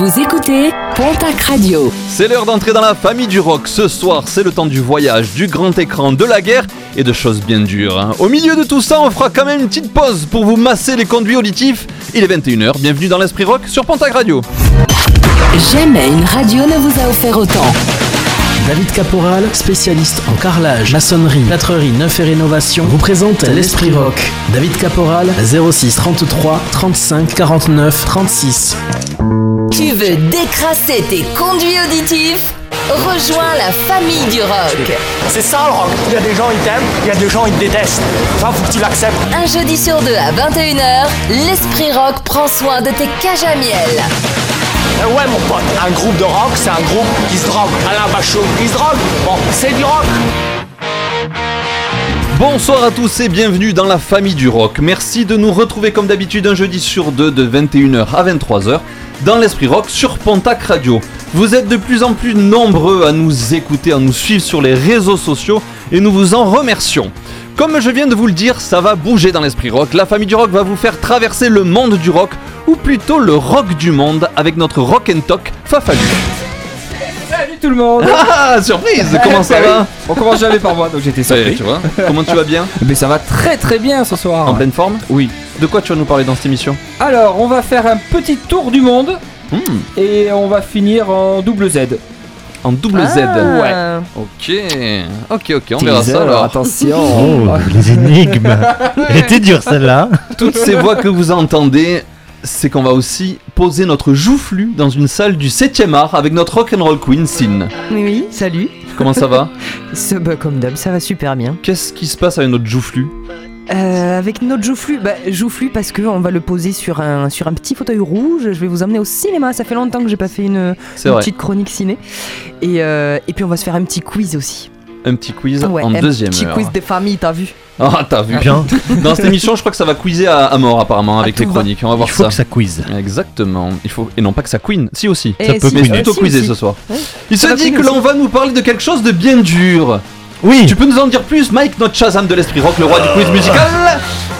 Vous écoutez Pontac Radio. C'est l'heure d'entrer dans la famille du rock. Ce soir, c'est le temps du voyage, du grand écran, de la guerre et de choses bien dures. Hein. Au milieu de tout ça, on fera quand même une petite pause pour vous masser les conduits auditifs. Il est 21h, bienvenue dans l'Esprit Rock sur Pontac Radio. Jamais une radio ne vous a offert autant. David Caporal, spécialiste en carrelage, maçonnerie, plâtrerie, neuf et rénovation, vous présente l'Esprit Rock. David Caporal, 06 33 35 49 36. Tu veux décrasser tes conduits auditifs ? Rejoins la famille du rock. C'est ça le rock. Il y a des gens, ils t'aiment, il y a des gens, ils te détestent. Enfin, faut que tu l'acceptes. Un jeudi sur deux à 21h, l'Esprit Rock prend soin de tes cages à miel. Ouais mon pote, un groupe de rock, c'est un groupe qui se drogue. Alain Bachot, il se drogue. Bon, c'est du rock. Bonsoir à tous et bienvenue dans la famille du rock. Merci de nous retrouver comme d'habitude un jeudi sur deux de 21h à 23h dans l'Esprit Rock sur Pontac Radio. Vous êtes de plus en plus nombreux à nous écouter, à nous suivre sur les réseaux sociaux et nous vous en remercions. Comme je viens de vous le dire, ça va bouger dans l'Esprit Rock. La famille du rock va vous faire traverser le monde du rock, ou plutôt le rock du monde, avec notre rock and talk Fafalu. Salut tout le monde. Ah, surprise. Comment ça va? On commence jamais par moi, donc j'étais surpris. Tu vois. Comment tu vas bien? Mais ça va très très bien ce soir. En pleine forme? Oui. De quoi tu vas nous parler dans cette émission? Alors, on va faire un petit tour du monde, et on va finir en double Z. En double Z. Ouais. Ok, on verra ça alors. Attention. Oh, les énigmes. Elle était dure celle-là. Toutes ces voix que vous entendez, c'est qu'on va aussi poser notre joufflu dans une salle du 7e art avec notre rock'n'roll queen, Sin. Oui, salut. Comment ça va? Comme d'hab, ça va super bien. Qu'est-ce qui se passe avec notre joufflu? Avec notre joufflu parce qu'on va le poser sur un petit fauteuil rouge. Je vais vous emmener au cinéma, ça fait longtemps que j'ai pas fait une petite chronique ciné. Et puis on va se faire un petit quiz aussi. Un petit quiz en deuxième heure. Un petit quiz des familles, t'as vu? Ah, t'as vu bien. Dans cette émission, je crois que ça va quizer à mort apparemment avec les chroniques. On va voir ça. Il faut que ça quiz. Exactement. Il faut et non pas que ça queen. Si aussi. Ça peut plutôt quizer ce soir. Il se dit que l'on va nous parler de quelque chose de bien dur. Oui. Tu peux nous en dire plus, Mike, notre Shazam de l'Esprit Rock, le roi du quiz musical?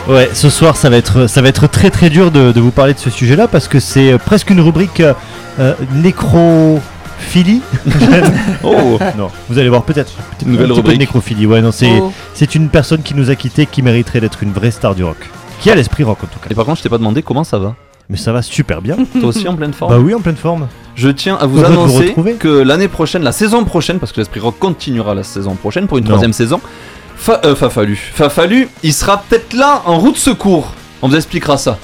Ouais, ce soir ça va être très très dur de vous parler de ce sujet-là parce que c'est presque une rubrique nécrophilie. Oh non, vous allez voir peut-être une nouvelle rubrique de nécrophilie. Ouais, non, c'est une personne qui nous a quittés qui mériterait d'être une vraie star du rock, qui a l'Esprit Rock en tout cas. Et par contre, je t'ai pas demandé comment ça va. Mais ça va super bien. Toi aussi en pleine forme? Bah oui, en pleine forme. Je tiens à vous annoncer que l'année prochaine, la saison prochaine, parce que l'Esprit Rock continuera la saison prochaine pour une troisième saison, Fafalu, il sera peut-être là en route secours. On vous expliquera ça.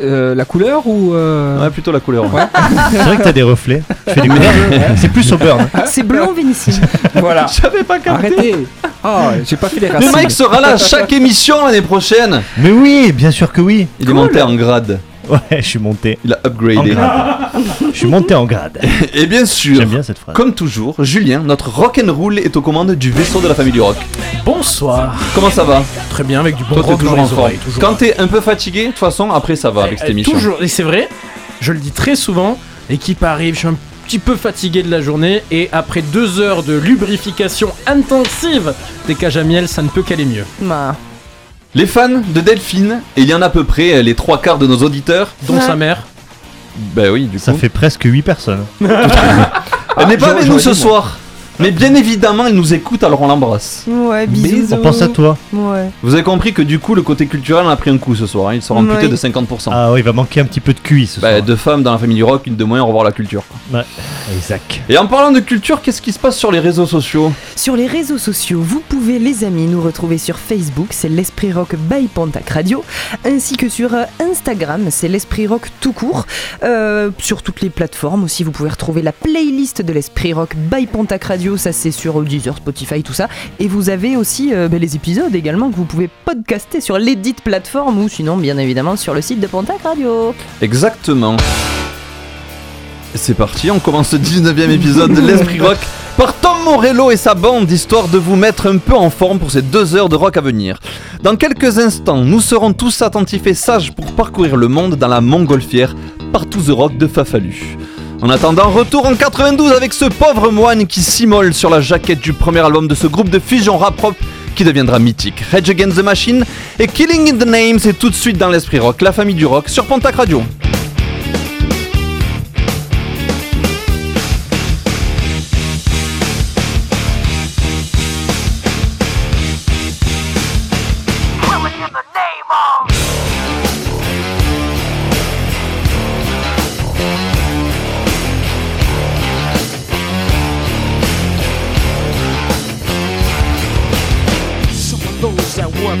La couleur ou Ouais, plutôt la couleur. Ouais. C'est vrai que t'as des reflets. Tu fais des couleurs. C'est plus au burn. C'est blond vénitien. Voilà. J'avais pas capté. Arrêtez. J'ai pas fait les racines. Mais Mike sera là à chaque émission l'année prochaine. Mais oui, bien sûr que oui. Il est monté en grade. Ouais, je suis monté. Il a upgradé. Je suis monté en grade. Et bien sûr, j'aime bien cette phrase. Comme toujours, Julien, notre rock'n'roll est aux commandes du vaisseau de la famille du rock. Bonsoir. Comment ça va? Très bien, avec du bon rock dans les oreilles. Quand t'es un peu fatigué, de toute façon, après ça va avec cette émission. Toujours, et c'est vrai, je le dis très souvent, l'équipe arrive, je suis un petit peu fatigué de la journée et après 2 heures de lubrification intensive des cages à miel, ça ne peut qu'aller mieux. Les fans de Delphine, et il y en a à peu près les 3/4 de nos auditeurs, dont sa mère. Bah oui, du coup. Ça fait presque 8 personnes. Elle n'est pas avec nous ce soir, mais bien évidemment, elle nous écoute, alors on l'embrasse. Ouais, bisous. On pense à toi. Ouais. Vous avez compris que du coup, le côté culturel a pris un coup ce soir. Il sera amputé de 50%. Ah oui, il va manquer un petit peu de QI ce soir. 2 femmes dans la famille du rock, une de moins, on va voir la culture. Ouais, exact. Et en parlant de culture, qu'est-ce qui se passe sur les réseaux sociaux? Sur les réseaux sociaux, vous pouvez, les amis, nous retrouver sur Facebook, c'est l'Esprit Rock by Pontac Radio, ainsi que sur Instagram, c'est l'Esprit Rock tout court. Sur toutes les plateformes aussi, vous pouvez retrouver la playlist de l'Esprit Rock by Pontac Radio. Ça c'est sur Deezer, Spotify, tout ça. Et vous avez aussi les épisodes également que vous pouvez podcaster sur l'édite plateforme ou sinon bien évidemment sur le site de Pontac Radio. Exactement. C'est parti, on commence le 19e épisode de l'Esprit Rock par Tom Morello et sa bande, histoire de vous mettre un peu en forme pour ces 2 heures de rock à venir. Dans quelques instants, nous serons tous attentifs et sages pour parcourir le monde dans la montgolfière par tout The Rock de Fafalu. En attendant, retour en 92 avec ce pauvre moine qui s'immole sur la jaquette du premier album de ce groupe de fusion rap rock qui deviendra mythique. Rage Against The Machine et Killing in the Name, c'est tout de suite dans l'Esprit Rock, la famille du rock sur Pontac Radio. What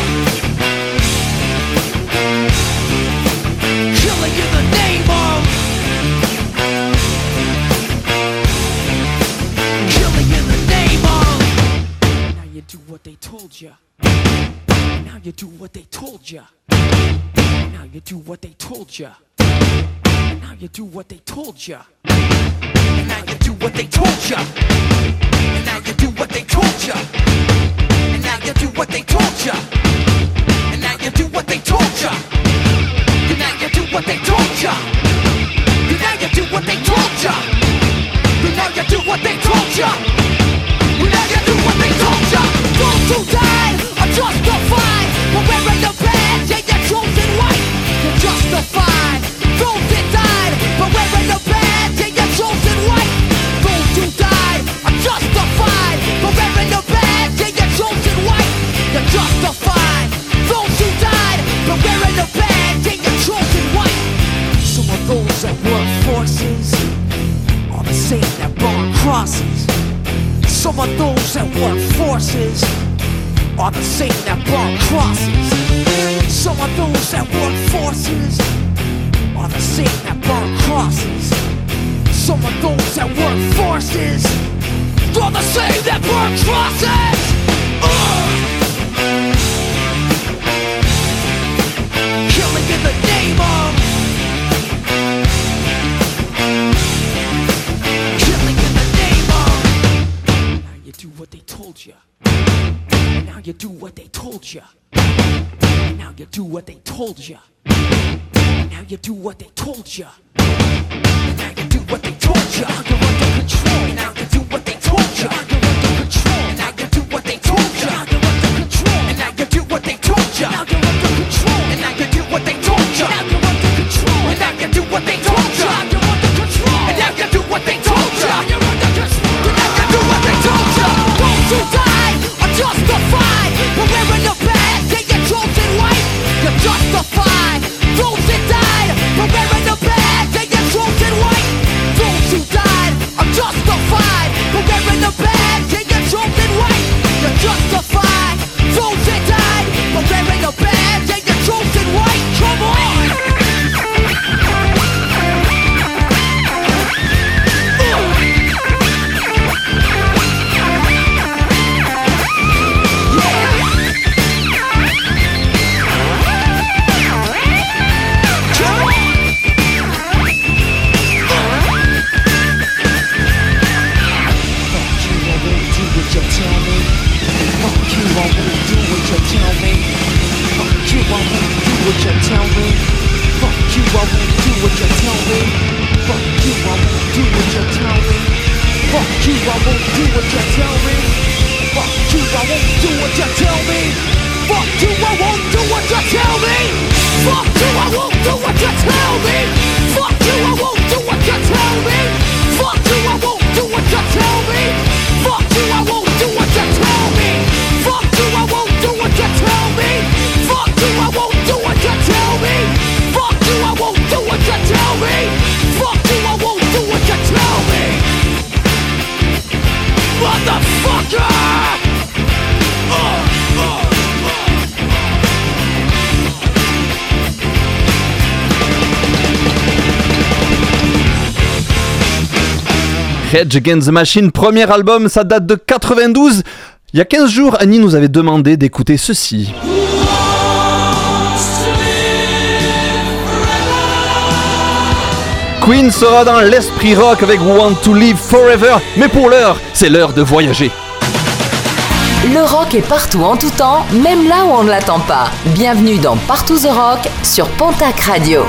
Killing in the name of, killing in the name of. Now you do what they told ya. Now you do what they told ya. Now you do what they told ya. Now you do what they told ya. And now you do what they told ya. And now you do what they told ya. And now you do what they told ya. And now you do what they told ya. And now you do what they told ya. And now you do what they told ya. And now you do what they told ya. And now you do what they told ya. Those who died are justified for wearing the badge and your chosen right. You're justified. Those that died for wearing the badge and your chosen right. Those who died are justified for wearing the badge and your chosen right. You're justified. Those who died for wearing the badge and your chosen right. Some of those that work forces are the same that burn crosses. Some of those that work forces are the same that burn crosses. Some of those that work forces are the same that burn crosses. Some of those that work forces are the same that burn crosses. Killing in the name of, killing in the name of. Now you do what they told you. Now you do what they told you. Now you do what they told you. Now you do what they told you. Now you do what they told you. Now you're under control. Now you do what they told you. Now you're under control. Now you do what they told you. Now you're under control. Now you do what they told you. Now you're under control. Now you do what they told you. Now you're under control. Now you do what they told you. Now you're under control. Now you do what they told you. Now you're under control. Now you do what they told you. Those who died are justified for wearing the badge and your chosen right. You're justified. Those that died for wearing the badge and your chosen right. Those who died are justified for wearing the badge and your chosen right. You're justified. Those that died for wearing the badge and your chosen right. Come on! Rage Against The Machine, premier album, ça date de 92. Il y a 15 jours, Annie nous avait demandé d'écouter ceci. Queen sera dans l'esprit rock avec Want to Live Forever, mais pour l'heure, c'est l'heure de voyager. Le rock est partout en tout temps, même là où on ne l'attend pas. Bienvenue dans Partout The Rock sur Pontac Radio.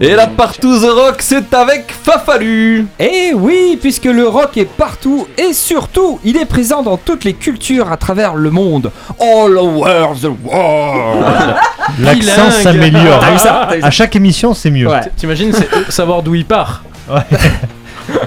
Et la Partout The Rock, c'est avec Fafalu. Eh oui, puisque le rock est partout et surtout, il est présent dans toutes les cultures à travers le monde. All over the world. L'accent bilingue s'améliore. T'as vu ça ? À chaque émission, c'est mieux. Ouais. T'imagines savoir d'où il part. Ouais.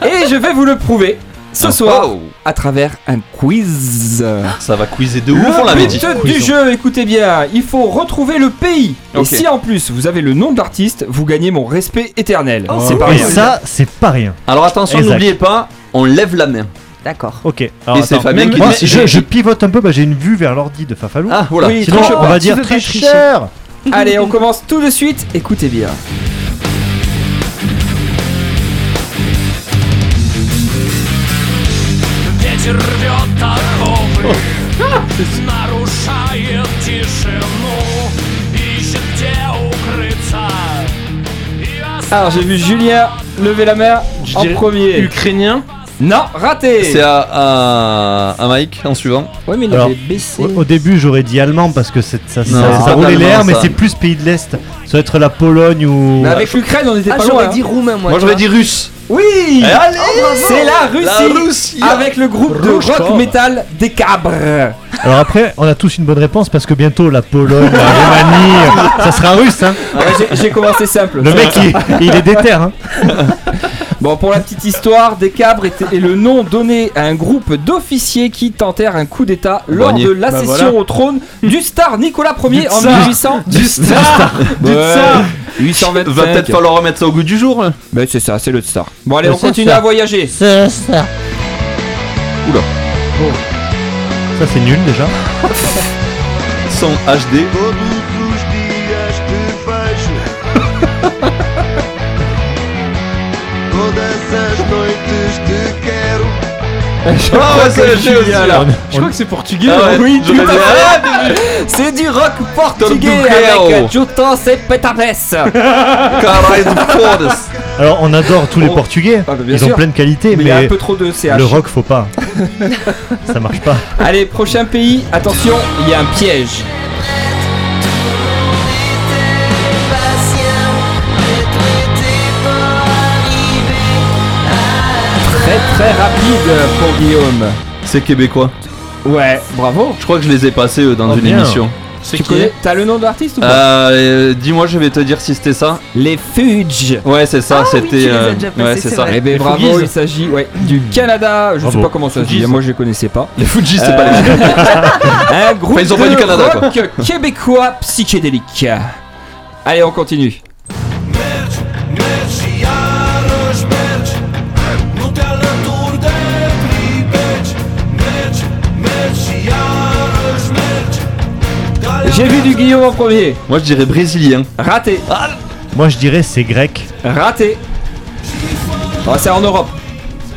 Et je vais vous le prouver ce soir à travers un quiz. Ça va quizer de ouf, on l'avait dit. Le but du jeu, écoutez bien, il faut retrouver le pays. Okay. Et si en plus vous avez le nom de l'artiste, vous gagnez mon respect éternel. Oh, c'est pas rien. Et ça, c'est pas rien. Alors attention, n'oubliez pas, on lève la main. D'accord. Ok. Alors, et c'est Fabien qui dit je pivote un peu, j'ai une vue vers l'ordi de Fafalou. Ah voilà. Oui, sinon, on va dire tricheur. Allez, on commence tout de suite. Écoutez bien. Alors j'ai vu Julien lever la main en premier. Ukrainien. Non, raté. C'est à Mike en suivant. Ouais, mais il avait baissé. Au début, j'aurais dit allemand parce que ça roulait l'air, mais c'est plus pays de l'Est. Ça doit être la Pologne ou. Mais avec l'Ukraine, on était pas loin. J'aurais dit roumain, moi. Moi, j'aurais dit russe. Oui, allez, c'est la Russie avec le groupe de rock metal des Cabres. Alors après, on a tous une bonne réponse parce que bientôt la Pologne, la Roumanie, ça sera russe. Hein. J'ai commencé simple. Le mec, il est déter. Hein. Bon, pour la petite histoire, des Cabres est le nom donné à un groupe d'officiers qui tentèrent un coup d'état lors de l'accession au trône du tsar Nicolas Ier en 1800. Du tsar. 825. Va peut-être falloir remettre ça au goût du jour. Mais c'est ça, c'est le tsar. Bon allez, on continue à voyager. C'est ça. Oula. Oh. Ça c'est nul déjà. Son HD. Je crois que c'est portugais. Oui, tout à fait. C'est du rock portugais avec Jutos et Petates. Alors on adore tous les portugais, ils ont plein de qualités, mais il y a un peu trop de CH. Le rock faut pas. Ça marche pas. Allez, prochain pays, attention, il y a un piège. Très rapide pour Guillaume. C'est québécois. Ouais, bravo. Je crois que je les ai passés dans une émission. C'est tu connais ? T'as le nom de l'artiste ou pas ? Dis-moi, je vais te dire si c'était ça. Les Fugees. Ouais, c'est ça. C'était. Ouais, c'est ça. Eh ben bravo. Il s'agit du Canada. Je sais pas comment ça se dit. Moi, je les connaissais pas. Les Fugees, c'est pas les. Un groupe de rock québécois psychédélique. Allez, on continue. J'ai vu du Guillaume en premier. Moi je dirais brésilien. Raté. Ah. Moi je dirais c'est grec. Raté. Oh, c'est en Europe.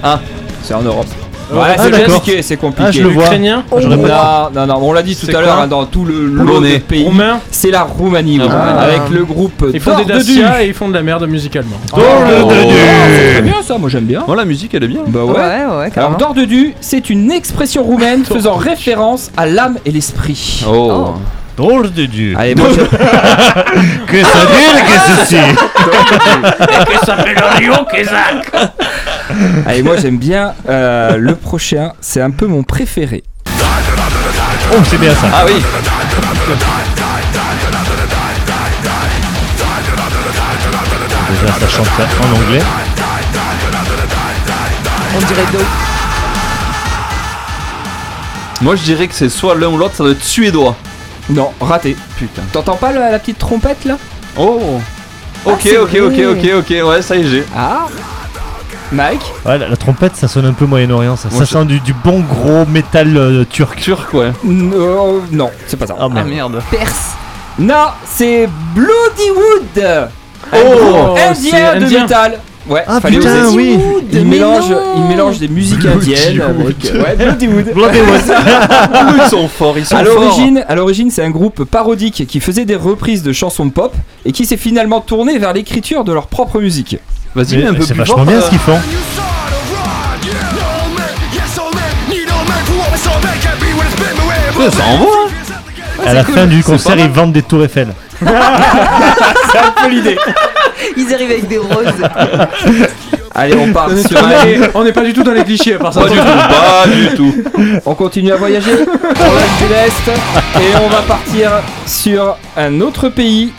Ah, c'est en Europe. Voilà, c'est compliqué, c'est compliqué. Ah, je le vois. Ukrainien. Non, on l'a dit tout à l'heure dans tout le lot de pays. Roumain. C'est la Roumanie, avec le groupe. Ils font des dacia et ils font de la merde musicalement. C'est bien ça, moi j'aime bien. Oh, la musique elle est bien. Bah ouais. Alors Dordedu, c'est une expression roumaine faisant référence à l'âme et l'esprit. Oh. Drôle de Dieu. Allez, moi je... Que ça dure, que ceci. Que ça fait le Rio, que ça. Allez, moi j'aime bien le prochain, c'est un peu mon préféré. Oh, c'est bien ça. Ah oui. Déjà, ça chante en anglais. On dirait deux. Moi je dirais que c'est soit l'un ou l'autre, ça doit être suédois. Non, raté. Putain. T'entends pas la petite trompette là ? Oh. Ok, ouais, ça y est, j'ai. Ah. Mike ? Ouais, la trompette, ça sonne un peu Moyen-Orient, ça. Ça sonne du bon gros métal turc. Turc, ouais. Non, c'est pas ça. Ah merde. Perse. Non, c'est Bloodywood. Oh, indien de métal. Ouais, ah putain, oui. Il mélange des musiques indiennes avec Bloodywood. Ils sont forts. À l'origine, c'est un groupe parodique qui faisait des reprises de chansons pop et qui s'est finalement tourné vers l'écriture de leur propre musique. Vas-y, un peu plus. C'est vachement bien ce qu'ils font. Ça envoie. À la fin du concert, ils vendent des tours Eiffel. C'est un peu l'idée. Ils arrivent avec des roses. Allez, on part sur on n'est pas du tout dans les clichés à part ça. Pas du tout. On continue à voyager au lac de l'Est. Et on va partir sur un autre pays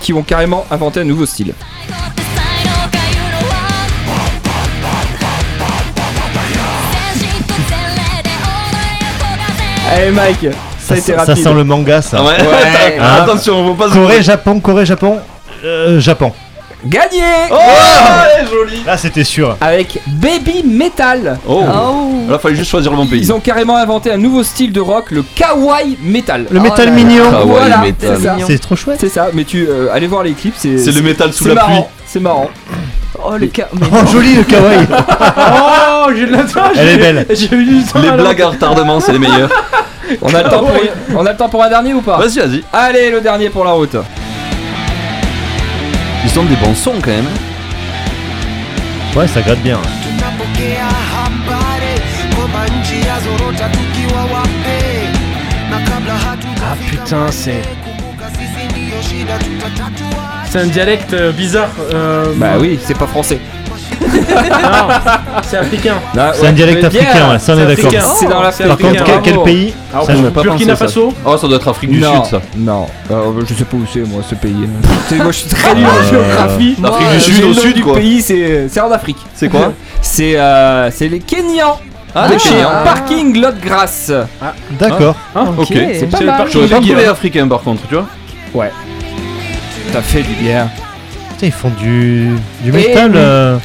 qui ont carrément inventé un nouveau style. Allez Mike, ça a été rapide. Ça sent le manga ça. Ouais, ouais. Ah, attention, on va pas se Corée, Japon. Gagné! Oh, ouais, joli! Là, c'était sûr. Avec Baby Metal. Oh! Là, il fallait juste choisir le bon pays. Ils ont carrément inventé un nouveau style de rock, le kawaii metal. Le métal mignon. Kawaii voilà, metal. C'est trop chouette. C'est ça, mais tu allez voir les clips. C'est le métal sous la pluie. C'est marrant. Oh, le kawaii. Oh, joli le kawaii. Oh, j'ai de la tâche. Elle est belle. Les blagues à retardement, c'est les meilleures. On a le temps pour un dernier ou pas? Vas-y, vas-y. Allez, le dernier pour la route. Ils ont des bons sons quand même. Ouais, ça gratte bien. Ah putain, c'est un dialecte bizarre. Bah oui, c'est pas français. Non, c'est africain. Là, c'est un dialecte africain, ouais, ça on est d'accord. C'est dans l'Afrique. Par contre, quel pays? Alors, ça, je n'ai pas pensé à ça. Faso. Oh, ça doit être Afrique du Sud, ça. Non, je sais pas où c'est, moi, ce pays. Moi, je suis très nul en géographie. Afrique du Sud, au sud du pays, c'est en Afrique. C'est quoi? C'est les Kenyans. Ah, parking lot grass. Ah, d'accord. Ok. C'est pas mal. Je n'aurais pas trouvé africain, par contre, tu vois. Ouais. T'as fait du bien. Ils font du métal,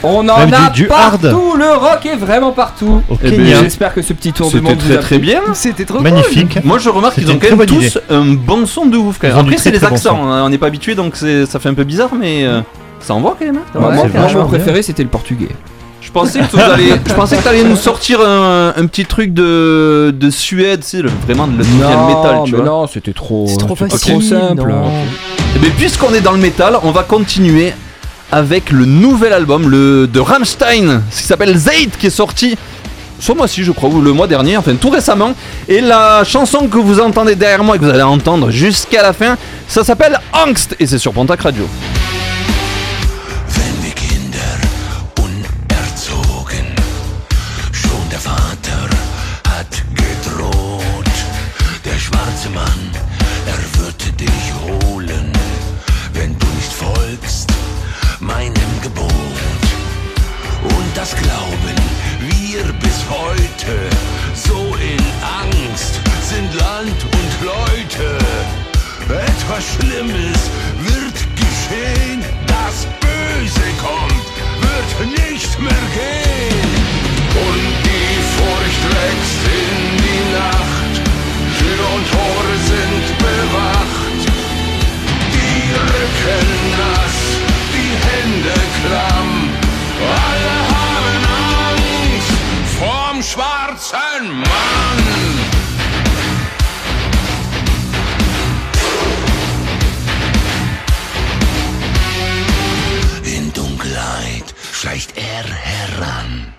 on en a du partout, hard. Le rock est vraiment partout. Okay. J'espère que ce petit tour du monde vous a plu. C'était très bien, c'était trop magnifique. Cool. Moi je remarque qu'ils ont quand même tous un bon son de ouf. Quand même. Après c'est les accents, bon on n'est pas habitué donc ça fait un peu bizarre mais ça envoie quand même. Hein. Ouais, moi mon préféré c'était le portugais. Je pensais que t'allais nous sortir un petit truc de Suède, c'est vraiment le métal, tu vois. Non, c'était trop. C'est trop facile, trop simple. Mais puisqu'on est dans le métal, on va continuer avec le nouvel album de Rammstein, qui s'appelle Zeit, qui est sorti ce mois-ci, je crois, ou le mois dernier, enfin tout récemment. Et la chanson que vous entendez derrière moi et que vous allez entendre jusqu'à la fin, ça s'appelle Angst et c'est sur Pontac Radio. Das glauben wir bis heute, so in Angst sind Land und Leute. Etwas Schlimmes wird geschehen, das Böse kommt, wird nicht mehr gehen. Und die Furcht wächst in die Nacht, Tür und Tore sind bewacht. Die Rücken nass, die Hände klamm, alle schwarzen Mann. In Dunkelheit schleicht er heran.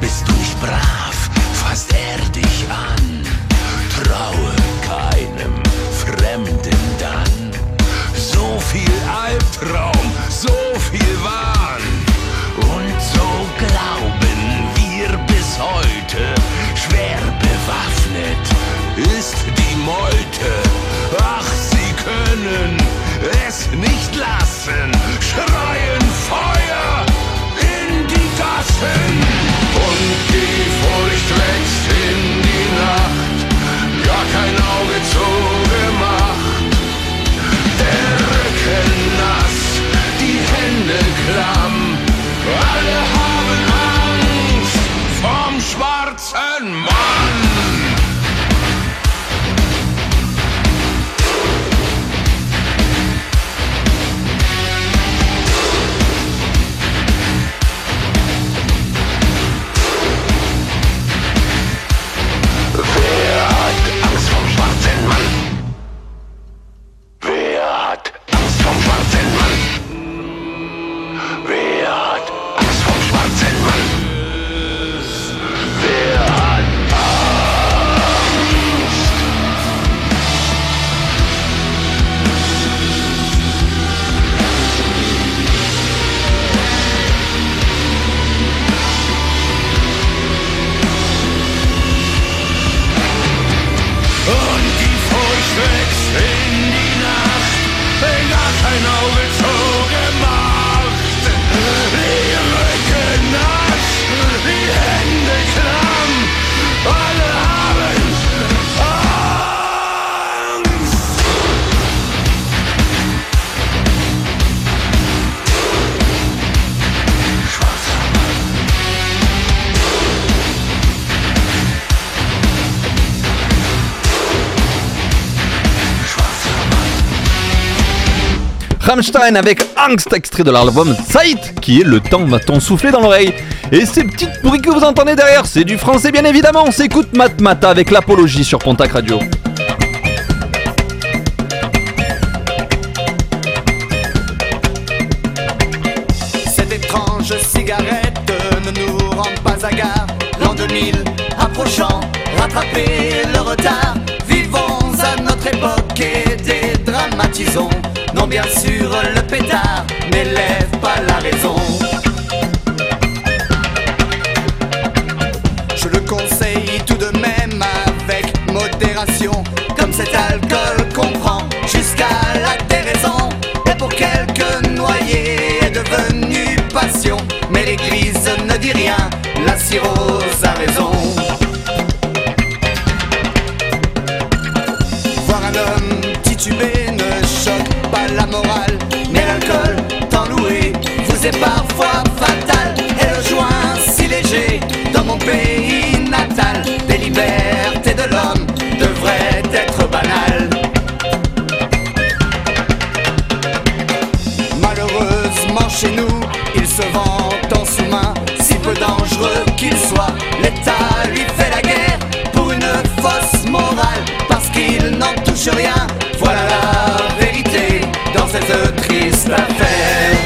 Bist du nicht brav, fasst er dich an. Traue keinem Fremden dann. So viel Albtraum, so viel Wahn. Und so glauben heute schwer bewaffnet ist die Meute. Ach, sie können es nicht lassen, schreien Feuer in die Gassen. Und die Furcht wächst in die Nacht, gar kein Auge zugemacht. Der Rücken nass, die Hände klamm, alle haben vom schwarzen Mann. Rammstein avec Angst, extrait de l'album Zeit, qui est Le temps m'a-t-on soufflé dans l'oreille. Et ces petites bruits que vous entendez derrière, c'est du français bien évidemment. On s'écoute Mat Mata avec l'apologie sur Pontac Radio. Cette étrange cigarette ne nous rend pas à gare. L'an 2000 approchant, rattraper le retard. Vivons à notre époque et dédramatisons. Non bien sûr le pétard n'élève pas la raison. Je le conseille tout de même avec modération. Comme cet alcool qu'on prend jusqu'à la déraison. Et pour quelques noyés est devenu passion. Mais l'église ne dit rien, la cirrhose a raison. Voir un homme titubé ne choque pas la morale. Mais l'alcool, tant loué, vous est parfois fatal. Et le joint si léger dans mon pays natal. Des libertés de l'homme devraient être banales. Malheureusement chez nous, il se vend en sous-main. Si peu dangereux qu'il soit, l'État lui fait la guerre. Pour une fausse morale, parce qu'il n'en touche rien. Voilà la vérité dans cette triste affaire.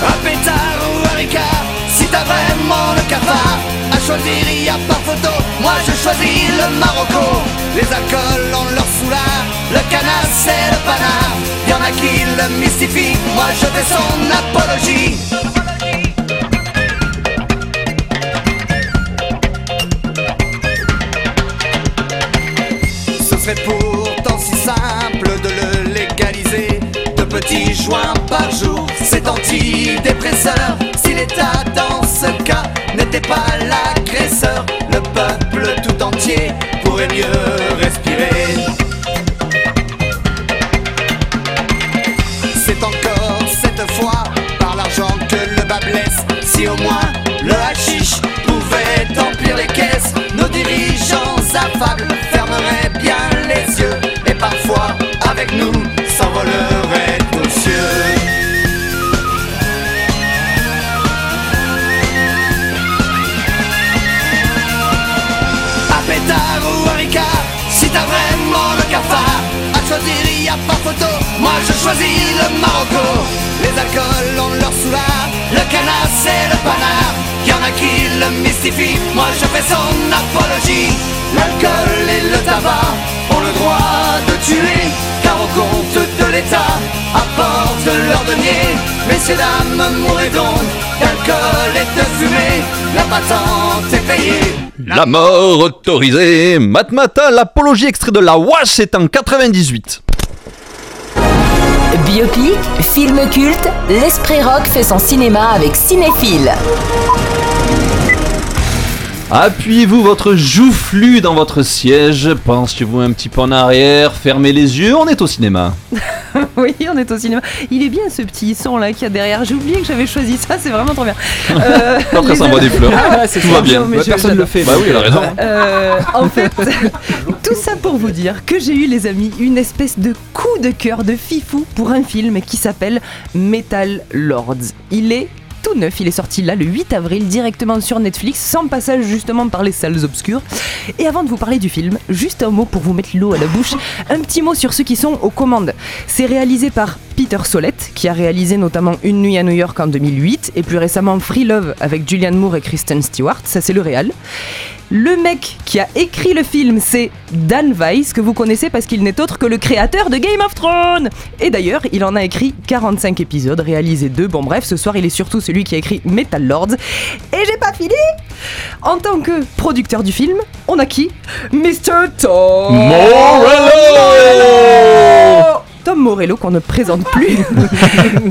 Un pétard ou un ricard, si t'as vraiment le cafard. À choisir, y a pas photo, moi je choisis le Marocco. Les alcools ont leur foulard, le canard c'est le panard. Y'en a qui le mystifient, moi je fais son apologie. C'est pourtant si simple de le légaliser. De petits joints par jour, c'est antidépresseur. Si l'État dans ce cas n'était pas l'agresseur, le peuple tout entier pourrait mieux respirer. C'est encore cette fois par l'argent que le bas blesse. Si au moins le hashish pouvait emplir les caisses, nos dirigeants affables fermeraient bien les yeux et parfois avec nous s'envoleraient aux cieux. Un pétard ou un ricard, si t'as vraiment le cafard. À choisir y a pas photo, moi je choisis le Marocco. Les alcools ont leur soulard, le canard c'est le panard. Y'en a qui le mystifient, moi je fais son apologie. L'alcool et le tabac ont le droit de tuer, car au compte de l'État apportent leur denier. Messieurs, dames, mourrez donc d'alcool et de fumée, la patente est payée. La mort autorisée. Mat Mata, l'apologie, extrait de La Wash, c'est en 98. Biopic, film culte, l'Esprit Rock fait son cinéma avec Cinéphile. Appuyez-vous votre joufflu dans votre siège, penchez-vous un petit peu en arrière, fermez les yeux, on est au cinéma. Oui, on est au cinéma. Il est bien ce petit son là qu'il y a derrière. J'ai oublié que j'avais choisi ça, c'est vraiment trop bien. Après ça envoie des fleurs. Ah, c'est tout va bien. Non, personne ne le fait. Bah oui, elle a raison. En fait, tout ça pour vous dire que j'ai eu, les amis, une espèce de coup de cœur de fifou pour un film qui s'appelle Metal Lords. Il est tout neuf, il est sorti là le 8 avril directement sur Netflix, sans passage justement par les salles obscures. Et avant de vous parler du film, juste un mot pour vous mettre l'eau à la bouche, un petit mot sur ceux qui sont aux commandes. C'est réalisé par Peter Sollett, qui a réalisé notamment Une nuit à New York en 2008 et plus récemment Free Love avec Julianne Moore et Kristen Stewart, ça c'est le réal. Le mec qui a écrit le film, c'est Dan Weiss, que vous connaissez parce qu'il n'est autre que le créateur de Game of Thrones. Et d'ailleurs, il en a écrit 45 épisodes, réalisé 2. Bon bref, ce soir, il est surtout celui qui a écrit Metal Lords. Et j'ai pas fini. En tant que producteur du film, on a qui ? Mr. Tom Morello ! Tom Morello qu'on ne présente plus.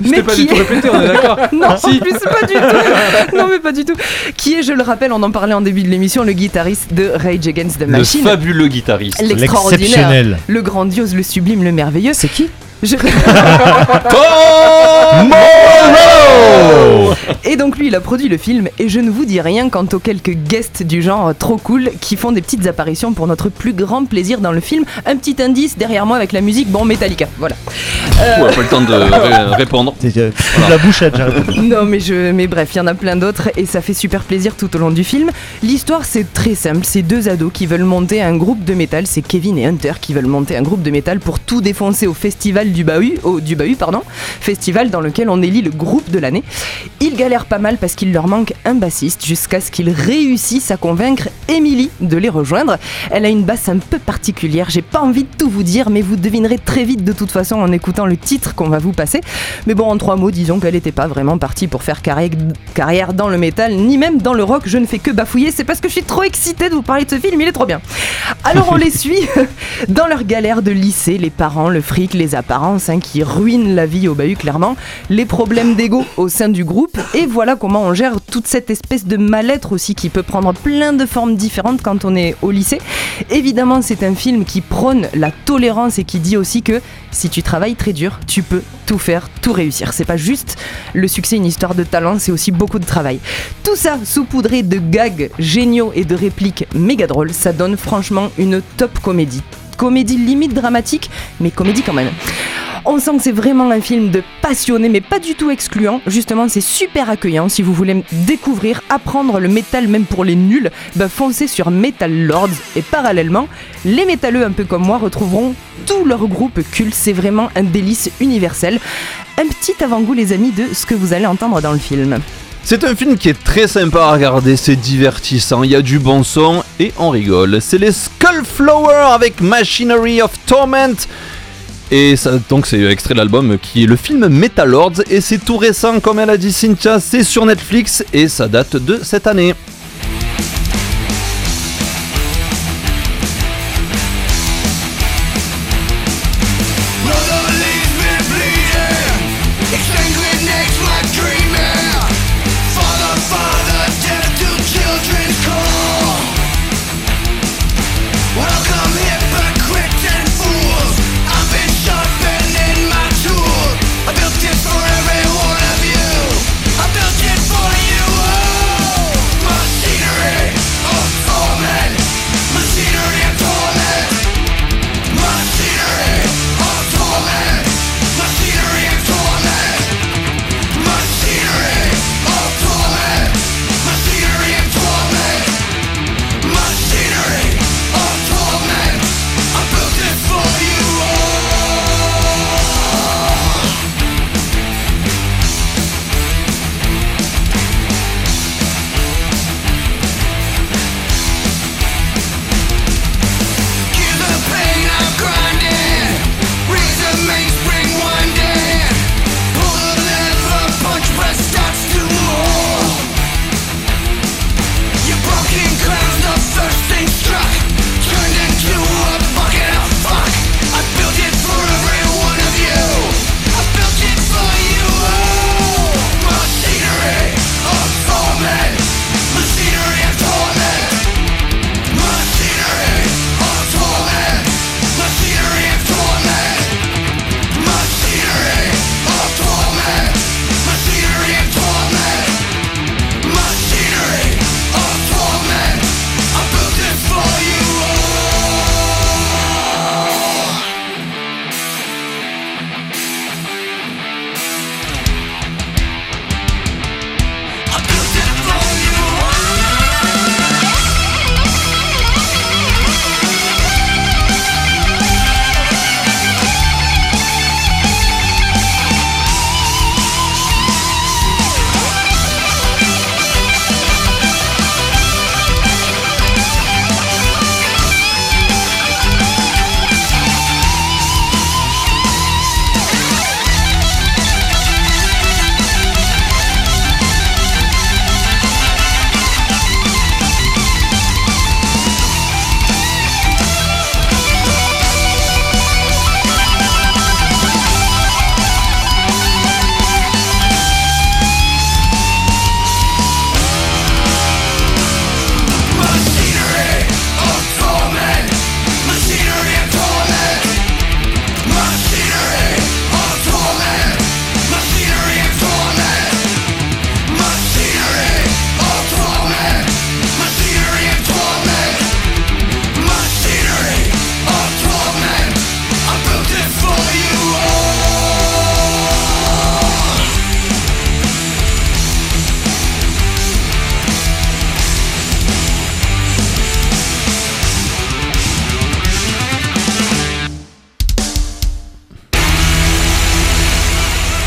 C'était pas du tout répété, on est d'accord. Non, si. En plus pas du tout. Non mais pas du tout. Qui est, je le rappelle, on en parlait en début de l'émission, le guitariste de Rage Against The Machine. Le fabuleux guitariste, l'extraordinaire, le grandiose, le sublime, le merveilleux. C'est qui ? Tom Morello. Et donc lui il a produit le film et je ne vous dis rien quant aux quelques guests du genre trop cool qui font des petites apparitions pour notre plus grand plaisir dans le film. Un petit indice derrière moi avec la musique, bon, Metallica, voilà. On n'a pas le temps de répondre. La bouche a déjà répondu. Non mais, mais bref, il y en a plein d'autres et ça fait super plaisir tout au long du film. L'histoire c'est très simple, c'est deux ados qui veulent monter un groupe de métal, c'est Kevin et Hunter qui veulent monter un groupe de métal pour tout défoncer au festival du Bahut, festival dans lequel on élit le groupe de l'année. Ils galèrent pas mal parce qu'il leur manque un bassiste jusqu'à ce qu'ils réussissent à convaincre Emily de les rejoindre. Elle a une basse un peu particulière, j'ai pas envie de tout vous dire mais vous devinerez très vite de toute façon en écoutant le titre qu'on va vous passer. Mais bon, en trois mots, disons qu'elle n'était pas vraiment partie pour faire carrière dans le métal ni même dans le rock. Je ne fais que bafouiller, c'est parce que je suis trop excitée de vous parler de ce film, il est trop bien. Alors on les suit dans leur galère de lycée, les parents, le fric, les apparences hein, qui ruinent la vie au Bahut clairement, les problèmes d'ego au sein du groupe, et voilà comment on gère toute cette espèce de mal-être aussi qui peut prendre plein de formes différentes quand on est au lycée. Évidemment c'est un film qui prône la tolérance et qui dit aussi que si tu travailles très dur, tu peux tout faire, tout réussir. C'est pas juste le succès, une histoire de talent, c'est aussi beaucoup de travail. Tout ça saupoudré de gags géniaux et de répliques méga drôles, ça donne franchement une top comédie. Comédie limite dramatique, mais comédie quand même. On sent que c'est vraiment un film de passionné, mais pas du tout excluant. Justement, c'est super accueillant. Si vous voulez découvrir, apprendre le métal, même pour les nuls, bah foncez sur Metal Lords. Et parallèlement, les métalleux, un peu comme moi, retrouveront tout leur groupe culte. C'est vraiment un délice universel. Un petit avant-goût, les amis, de ce que vous allez entendre dans le film. C'est un film qui est très sympa à regarder, c'est divertissant, il y a du bon son et on rigole. C'est les Skullflower avec Machinery of Torment. Et ça, donc c'est extrait de l'album qui est le film Metal Lords. Et c'est tout récent, comme elle a dit Cynthia, c'est sur Netflix et ça date de cette année.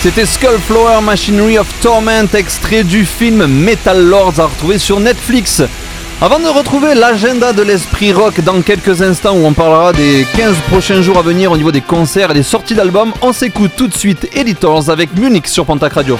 C'était Skullflower Machinery of Torment, extrait du film Metal Lords à retrouver sur Netflix. Avant de retrouver l'agenda de l'Esprit Rock dans quelques instants où on parlera des 15 prochains jours à venir au niveau des concerts et des sorties d'albums, on s'écoute tout de suite Editors avec Munich sur Pontac Radio.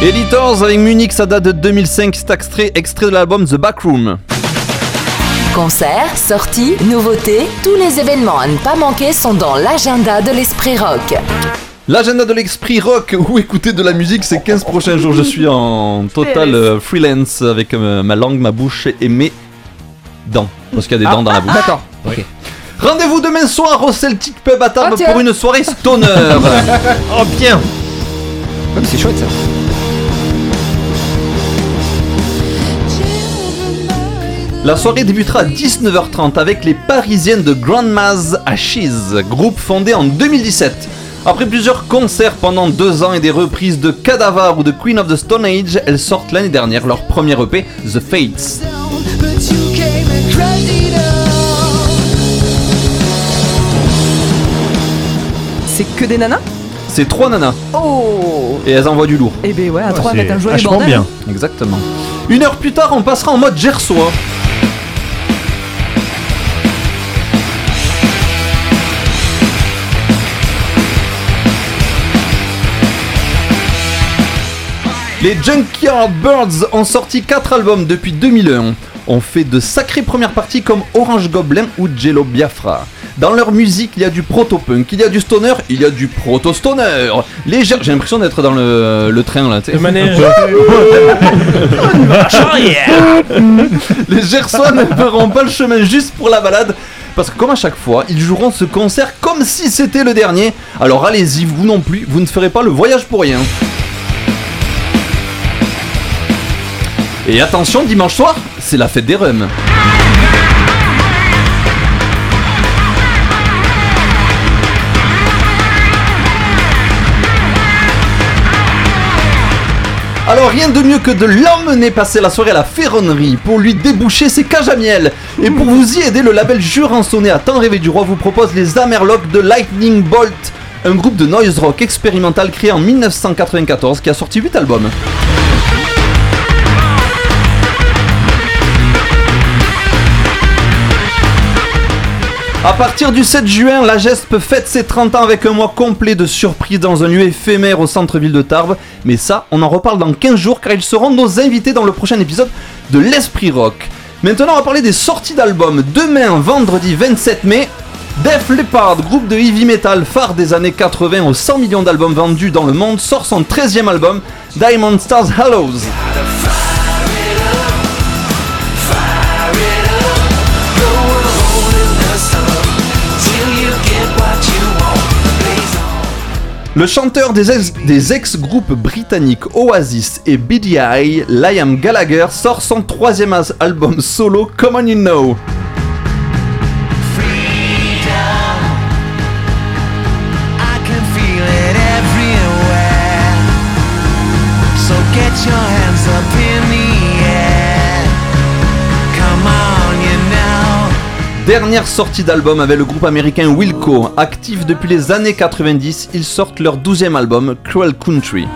Editors avec Munich, ça date de 2005, c'est extrait de l'album The Backroom. Concerts, sorties, nouveautés, tous les événements à ne pas manquer sont dans l'agenda de l'Esprit Rock. L'agenda de l'Esprit Rock, où écouter de la musique ces 15 prochains jours. Je suis en total freelance avec ma langue, ma bouche et mes dents. Parce qu'il y a des dents dans la bouche. D'accord, ok. Rendez-vous demain soir au Celtic Pub à Tarbes pour une soirée stoner. Oh bien. Oh, c'est chouette ça. La soirée débutera à 19h30 avec les Parisiennes de Grandma's Ashes, groupe fondé en 2017. Après plusieurs concerts pendant 2 ans et des reprises de Cadavar ou de Queen of the Stone Age, elles sortent l'année dernière leur premier EP, The Fates. C'est que des nanas ? C'est 3 nanas. Oh ! Et elles envoient du lourd. Eh ben ouais, à 3 mettre un joli bordel. Bien. Exactement. 1 heure plus tard, on passera en mode gersois. Les Junkyard Birds ont sorti 4 albums depuis 2001, ont fait de sacrées premières parties comme Orange Goblin ou Jello Biafra. Dans leur musique, il y a du proto-punk, il y a du stoner, il y a du proto-stoner. J'ai l'impression d'être dans le train là, tu sais. Le manège. Les Gersois ne feront pas le chemin juste pour la balade, parce que comme à chaque fois, ils joueront ce concert comme si c'était le dernier. Alors allez-y, vous non plus, vous ne ferez pas le voyage pour rien. Et attention, dimanche soir, c'est la fête des rums. Alors rien de mieux que de l'emmener passer la soirée à la ferronnerie pour lui déboucher ses cages à miel. Et pour vous y aider, le label Jurançonné à temps rêvé du roi vous propose les Amerlocs de Lightning Bolt, un groupe de noise rock expérimental créé en 1994 qui a sorti 8 albums. A partir du 7 juin, la Gespe fête ses 30 ans avec un mois complet de surprises dans un lieu éphémère au centre-ville de Tarbes. Mais ça, on en reparle dans 15 jours car ils seront nos invités dans le prochain épisode de l'Esprit Rock. Maintenant, on va parler des sorties d'albums. Demain, vendredi 27 mai, Def Leppard, groupe de heavy metal phare des années 80 aux 100 millions d'albums vendus dans le monde, sort son 13e album, Diamond Stars Hallows. Le chanteur des ex-groupes britanniques Oasis et BDI, Liam Gallagher, sort son 3e album solo, Come On You Know. Dernière sortie d'album avec le groupe américain Wilco. Actif depuis les années 90, ils sortent leur 12e album, Cruel Country.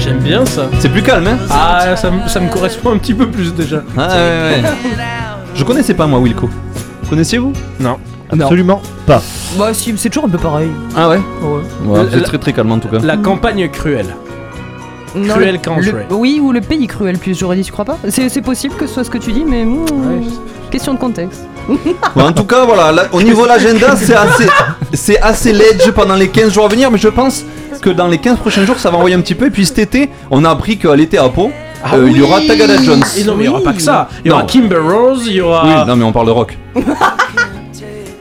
J'aime bien ça. C'est plus calme, hein ? Ah, ça me correspond un petit peu plus déjà. Ah, ouais. Je connaissais pas moi Wilco. Connaissiez-vous ? Non. Absolument pas. Bah si, c'est toujours un peu pareil. Ah ouais ? Ouais. C'est très très calme en tout cas. La campagne cruelle. Non, cruel country. Oui, ou le pays cruel plus, j'aurais dit, tu crois pas ? C'est possible que ce soit ce que tu dis, mais ouais. Question de contexte. Bah, en tout cas, voilà, au niveau de l'agenda, c'est assez ledge pendant les 15 jours à venir, mais je pense que dans les 15 prochains jours, ça va envoyer un petit peu. Et puis cet été, on a appris qu'à l'été à Pau, il y aura Tagada Jones. Et non, mais il n'y aura pas que ça. Il y aura Kimberose, il y aura... Oui, non mais on parle de rock.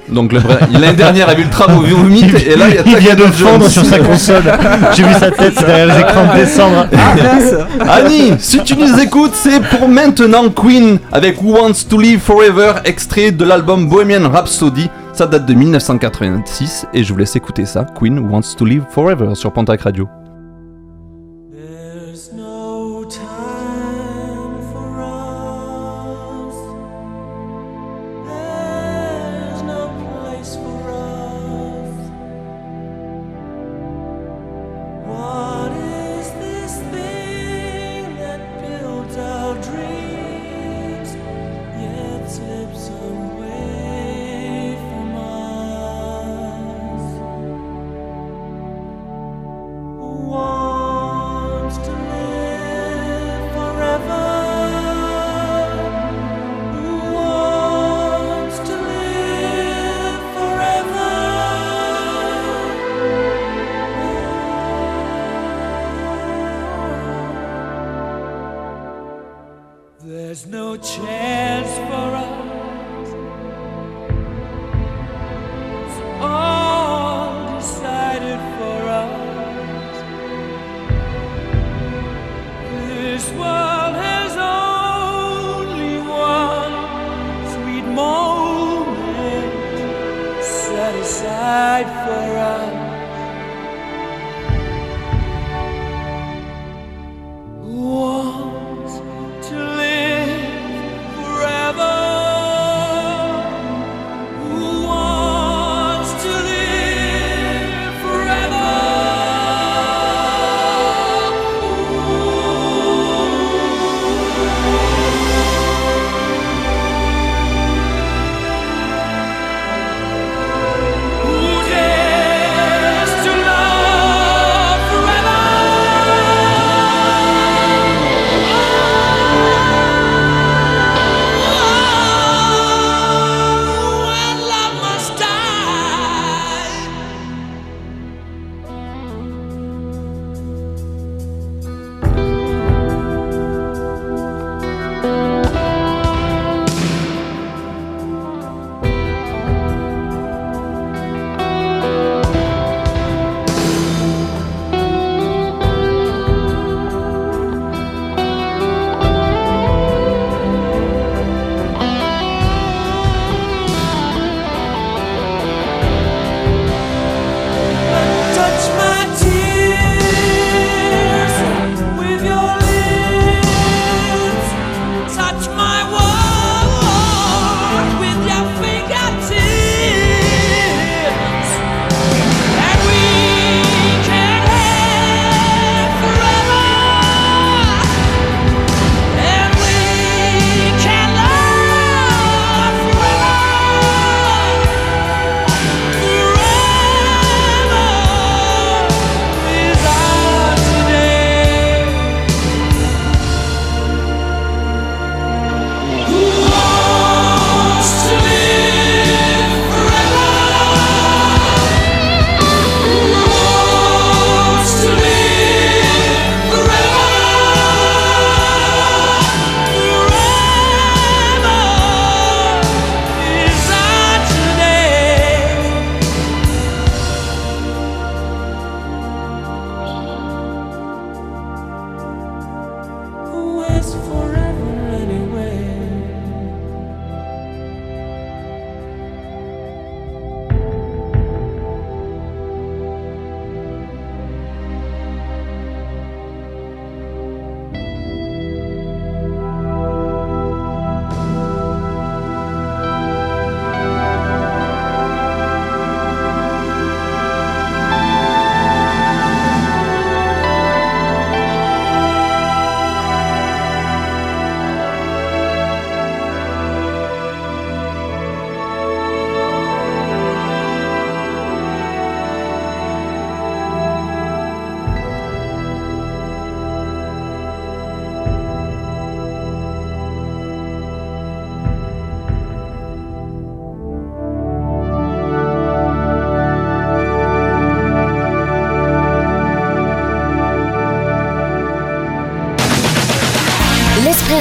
Donc l'année dernière, il y a eu le travail au mythe et là, il y a Tagada Jones sur sa console. J'ai vu sa tête derrière les écrans de décembre. Annie, si tu nous écoutes, c'est pour maintenant Queen avec Who Wants to Live Forever, extrait de l'album Bohemian Rhapsody. Ça date de 1986 et je vous laisse écouter ça. Queen Who Wants to Live Forever sur Pontac Radio.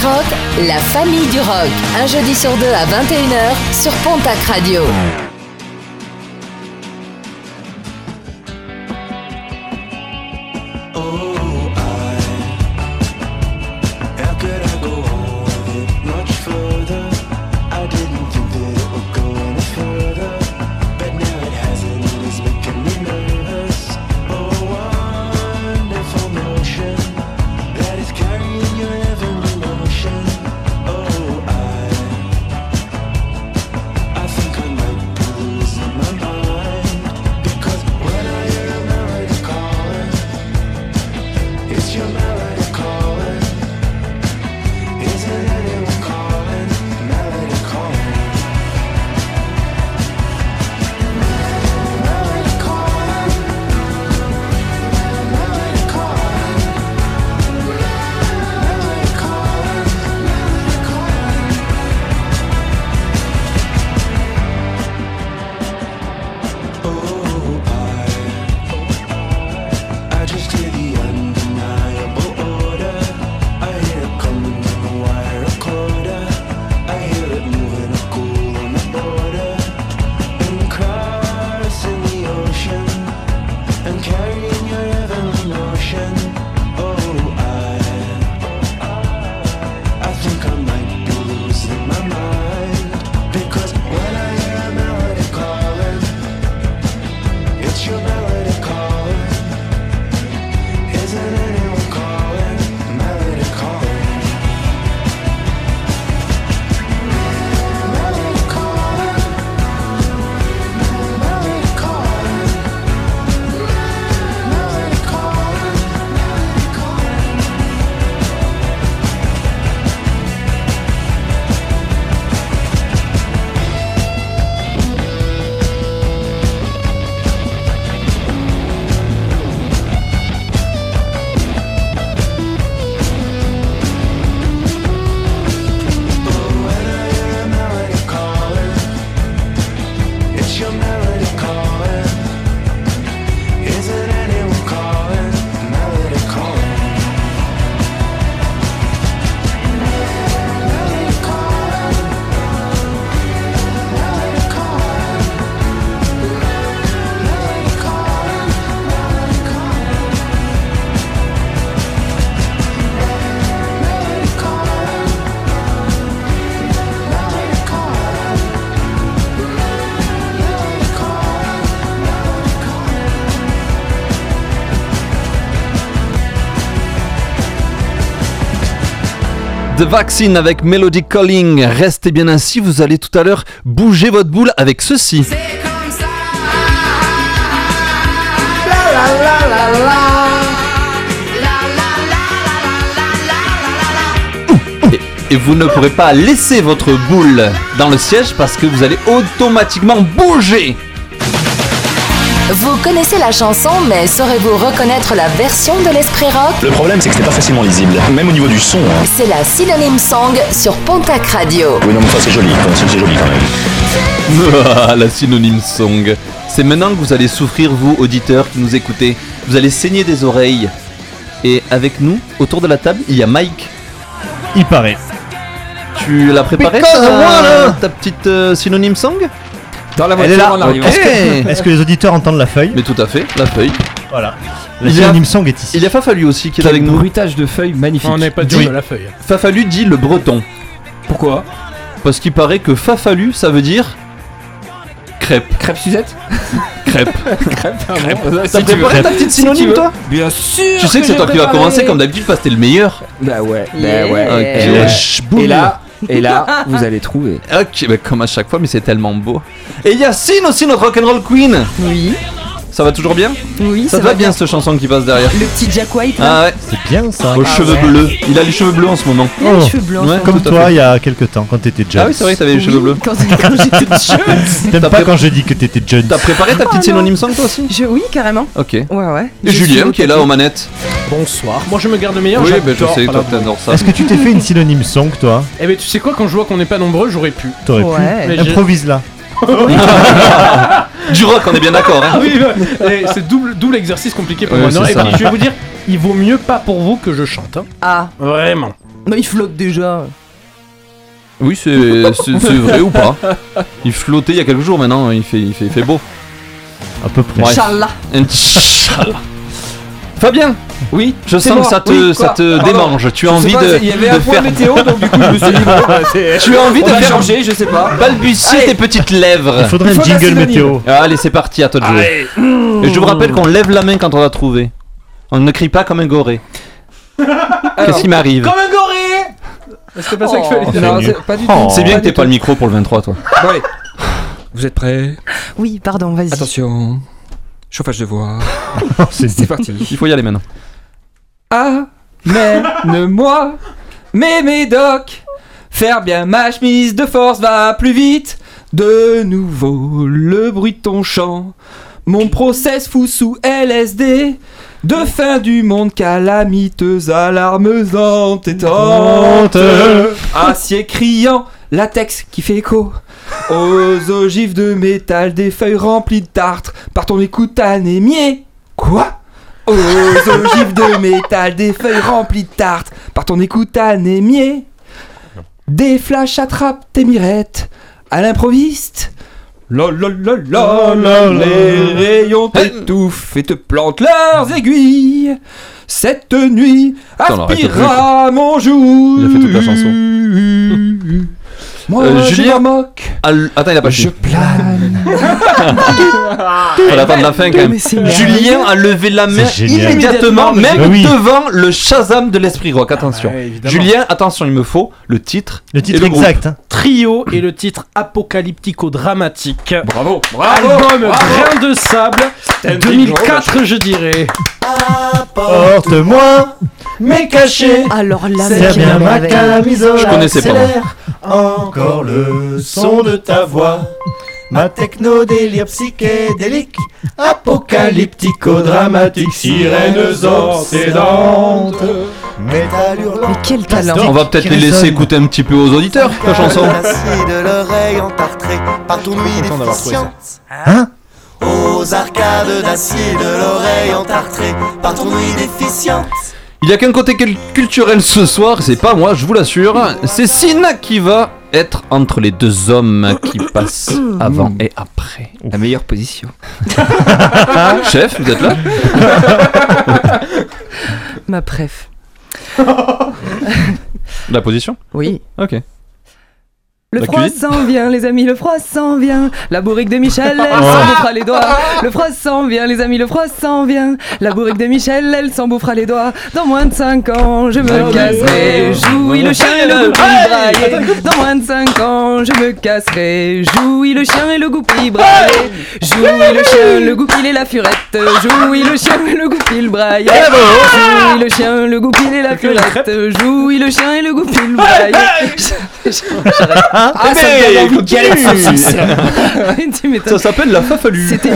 Rock, la famille du rock. Un jeudi sur deux à 21h sur Pontac Radio. The Vaccine avec Melody Calling. Restez bien ainsi, vous allez tout à l'heure bouger votre boule avec ceci. C'est comme ça. La, la, la, la, la. Et vous ne pourrez pas laisser votre boule dans le siège parce que vous allez automatiquement bouger. Vous connaissez la chanson, mais saurez-vous reconnaître la version de l'Esprit Rock ? Le problème, c'est que c'était pas facilement lisible, même au niveau du son. Hein. C'est la Synonyme Song sur Pontac Radio. Oui, non, mais ça, c'est joli quand même. Ah, la Synonyme Song. C'est maintenant que vous allez souffrir, vous, auditeurs qui nous écoutez. Vous allez saigner des oreilles. Et avec nous, autour de la table, il y a Mike. Il paraît. Tu l'as préparée, ta petite Synonyme Song ? Dans la voiture, elle est là. Okay. Est-ce que les auditeurs entendent la feuille ? Mais tout à fait, la feuille. Voilà. La Synonyme Song est ici. Il y a Fafa lui aussi qui est avec nous. Bruitage de feuilles magnifique. On n'est pas dit la feuille. Fafa lui dit le breton. Pourquoi ? Parce qu'il paraît que Fafalu ça veut dire crêpe. Crêpe Suzette ? Crêpe. Crêpe. Ah bon, crêpe. Ça te préparait ta petite synonyme si toi ? Bien sûr. Tu sais que c'est toi qui vas commencer comme d'habitude parce que t'es le meilleur. Bah ouais. Yeah. Bah ouais. Okay. Et là. Et là, vous allez trouver. Ok, bah comme à chaque fois, mais c'est tellement beau. Et Yacine aussi, notre rock'n'roll queen. Oui. Ça va toujours bien ? Oui, ça va bien cette chanson qui passe derrière. Le petit Jack White là. Ah ouais, c'est bien ça. Aux cheveux bleus. Il a les cheveux bleus en ce moment. Il a les cheveux bleus. Ouais, comme toi, il y a quelques temps, quand t'étais jeune. Ah oui, c'est vrai que t'avais les cheveux bleus. Quand j'étais jeune. T'aimes pas quand je dis que t'étais jeune. T'as préparé ta petite synonyme sans toi aussi ? Oui, carrément. Ok. Ouais, ouais. Et Julien qui est là aux manettes. Bonsoir. Moi je me garde le meilleur. Oui, ben je sais, toi t'adores ça. Est-ce que tu t'es fait une synonyme song toi ? Eh ben tu sais quoi, quand je vois qu'on n'est pas nombreux, j'aurais pu. T'aurais pu. Improvise là. Du rock, on est bien d'accord. Hein. Oui, ouais. C'est double exercice compliqué pour moi. Non, et puis, je vais vous dire, il vaut mieux pas pour vous que je chante. Hein. Ah. Vraiment. Non, il flotte déjà. Oui, c'est vrai ou pas. Il flottait il y a quelques jours maintenant, il fait beau. À peu près. Inch'Allah. Inch'Allah. Fabien, oui, je sens que ça te démange. Tu as envie de faire. Il y avait un point météo, donc du coup je me suis dit. Tu as envie de faire changer, je sais pas. Balbutier tes petites lèvres. Il faudrait un jingle météo. Allez, c'est parti, à toi de jouer. Allez. Et je vous rappelle qu'on lève la main quand on l'a trouvé. On ne crie pas comme un goré. Qu'est-ce qui m'arrive? Comme un goré. C'était pas ça que je fallait dire. Non, c'est pas du tout. C'est bien que t'aies pas le micro pour le 23, toi. Bon, allez. Vous êtes prêts? Oui, pardon, vas-y. Attention. Chauffage de voix. C'est parti. Il faut y aller maintenant. Amène-moi mes médocs. Faire bien ma chemise de force va plus vite. De nouveau le bruit de ton chant. Mon process fou sous LSD. De fin du monde calamiteuse, alarmesante et tente. Acier criant, latex qui fait écho. Aux ogives de métal, des feuilles remplies de tartre. Par ton écoute anémiée. Quoi? Aux ogives de métal, des feuilles remplies de tartre. Par ton écoute anémiée. Des flashs attrapent tes mirettes. À l'improviste. Lolololol, les rayons t'étouffent et te plantent leurs aiguilles. Cette nuit aspirera mon jour. Il a fait toute la chanson. Moi, Julien, je moque. Attends, il a pas fini. Je plane. Faut l'attendre la fin quand même. Julien a levé la main immédiatement, même devant le Shazam de l'Esprit Rock. Attention. Julien, attention, il me faut le titre. Le titre exact. Trio et le titre apocalyptico-dramatique. Bravo. Album Grain de Sable 2004, je dirais. Apporte-moi mes cachets. Alors là, c'est bien ma camisole. Je connaissais pas. Encore le son de ta voix. Ma techno délire psychédélique, apocalyptico-dramatique, sirène obsédante, métal hurlant. Mais quel talent! On va peut-être les laisser écouter un petit peu aux auditeurs la chanson. De l'oreille entartrée par ton nuit déficiente. Hein? Aux arcades d'acier de l'oreille entartrée par ton nuit déficiente. Il n'y a qu'un côté culturel ce soir, c'est pas moi, je vous l'assure. C'est Sina qui va être entre les deux hommes qui passent avant et après. La meilleure position. Chef, vous êtes là? Ma préf. La position? Oui. Ok. Le froid s'en vient, les amis, le froid s'en vient. La bourrique de Michel, elle s'en bouffera les doigts. Le froid s'en vient, les amis, le froid s'en vient. La bourrique de Michel, elle s'en bouffera les doigts. Dans moins de 5 ans, je me casserai, jouis le chien et le goupille braillé. Dans moins de 5 ans, je me casserai, jouis le chien et le goupille braillé. Jouis le chien, le goupille et la furette. Jouis le chien et le goupille braillé. Jouis le chien, le goupille et la furette. Jouis le chien et le goupille braillé. J'arrête. Ah mais ça s'appelle la fafalue. C'était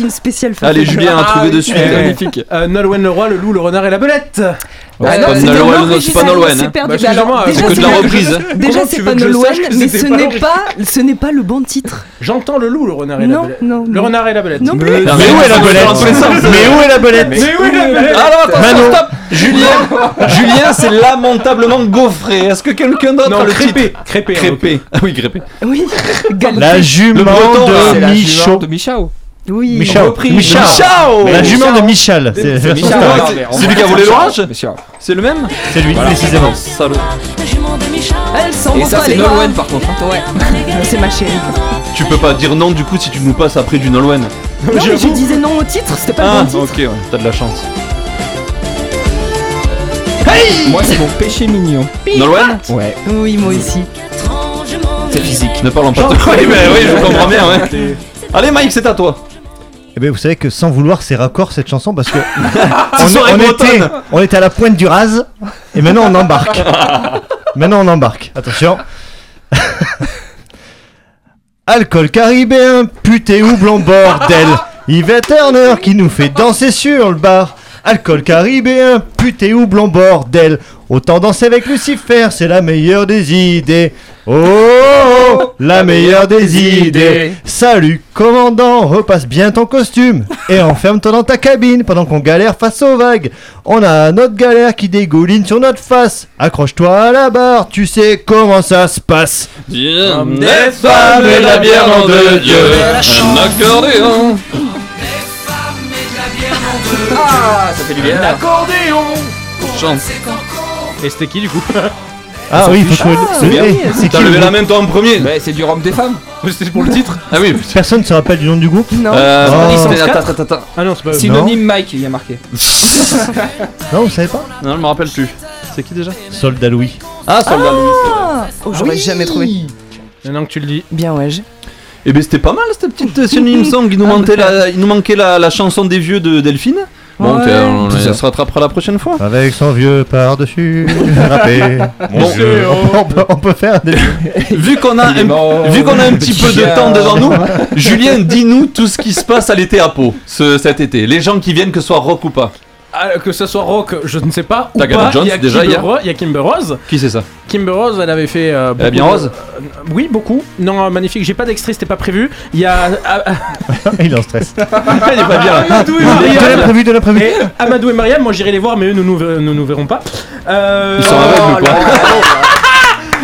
une spéciale fafalue. Allez, Julien a trouvé de suite. Magnifique. Nolwenn le roi, le loup, le renard et la belette. Ah non, c'est pas Nolwenn. C'est perdu. C'est que de la reprise. Déjà, c'est pas Nolwenn, mais ce n'est pas le bon titre. J'entends le loup, le renard et la belette. Non, le renard et la belette. Mais où est la belette? Mais où est la belette? Alors attention, stop. Julien, c'est lamentablement gaufré. Est-ce que quelqu'un d'autre a le titre? Crépé. Oui, crépé. Oui. La jument de Michao. Oui. Michao. La jument de Michal. C'est lui qui a volé l'orange. C'est le même. C'est lui précisément. Salaud. Et ça c'est Nolwenn par contre. Ouais. C'est ma chérie. Tu peux pas dire non du coup si tu nous passes après du Nolwenn. Non, je disais non au titre. C'était pas le bon titre. Ok, t'as de la chance. Hey! Moi c'est mon péché mignon. Nolwenn? Ouais. Oui, moi aussi. C'est physique. Ne parlons pas de toi. Oui, je comprends bien. Ouais. Allez Mike, c'est à toi. Eh bien vous savez que sans vouloir c'est raccord cette chanson parce que on était à la pointe du Raz et maintenant on embarque. Attention. Alcool caribéen, puté houblon bordel. Yvette Turner qui nous fait danser sur le bar. Alcool caribéen, puté houblon bordel. Autant danser avec Lucifer, c'est la meilleure des idées. Oh, oh, Bravo, la meilleure des idées. Salut commandant, repasse bien ton costume et enferme-toi dans ta cabine pendant qu'on galère face aux vagues. On a notre galère qui dégouline sur notre face. Accroche-toi à la barre, tu sais comment ça se passe. Comme des femmes et de la bière, nom de Dieu, un accordéon. Des femmes et de la bière, nom de Dieu. Ah, ça fait du bien. Un accordéon. Chante. Et c'était qui du coup? Ah oui, faut que je... c'est t'as levé la main toi en premier. Bah, c'est du rock des femmes. C'était pour le titre. Ah oui. Personne ne se rappelle du nom du groupe. Non. Attends. Ah non, c'est pas. Synonyme non. Mike, il y a marqué. Non, vous savez pas? Non, je me rappelle plus. C'est qui déjà? Soldat Louis. Ah, Soldat Louis. Oh, j'aurais jamais trouvé. Maintenant que tu le dis. Bien ouais. Et ben c'était pas mal cette petite synonyme song. Il nous manquait la chanson des vieux de Delphine. Bon, ouais. Ça se rattrapera la prochaine fois. Avec son vieux par-dessus râpé. Bon, on peut faire des... Vu qu'on a un petit peu de temps devant nous, Julien, dis-nous tout ce qui se passe à l'été à Pau cet été. Les gens qui viennent, que ce soit rock ou pas. Ah, que ce soit rock, je ne sais pas. Tagada Jones, déjà hier. Il y a Kimberose. Qui c'est ça? Kimberose, elle avait fait. Elle a bien rose. Oui, beaucoup. Non, magnifique. J'ai pas d'extrait, c'était pas prévu. Il y a. Il est en stress. Il est pas bien. Amadou et Mariam. De la prévu. Et Amadou et Mariam, moi j'irai les voir, mais eux nous verrons pas. Ils sont aveugles ou quoi?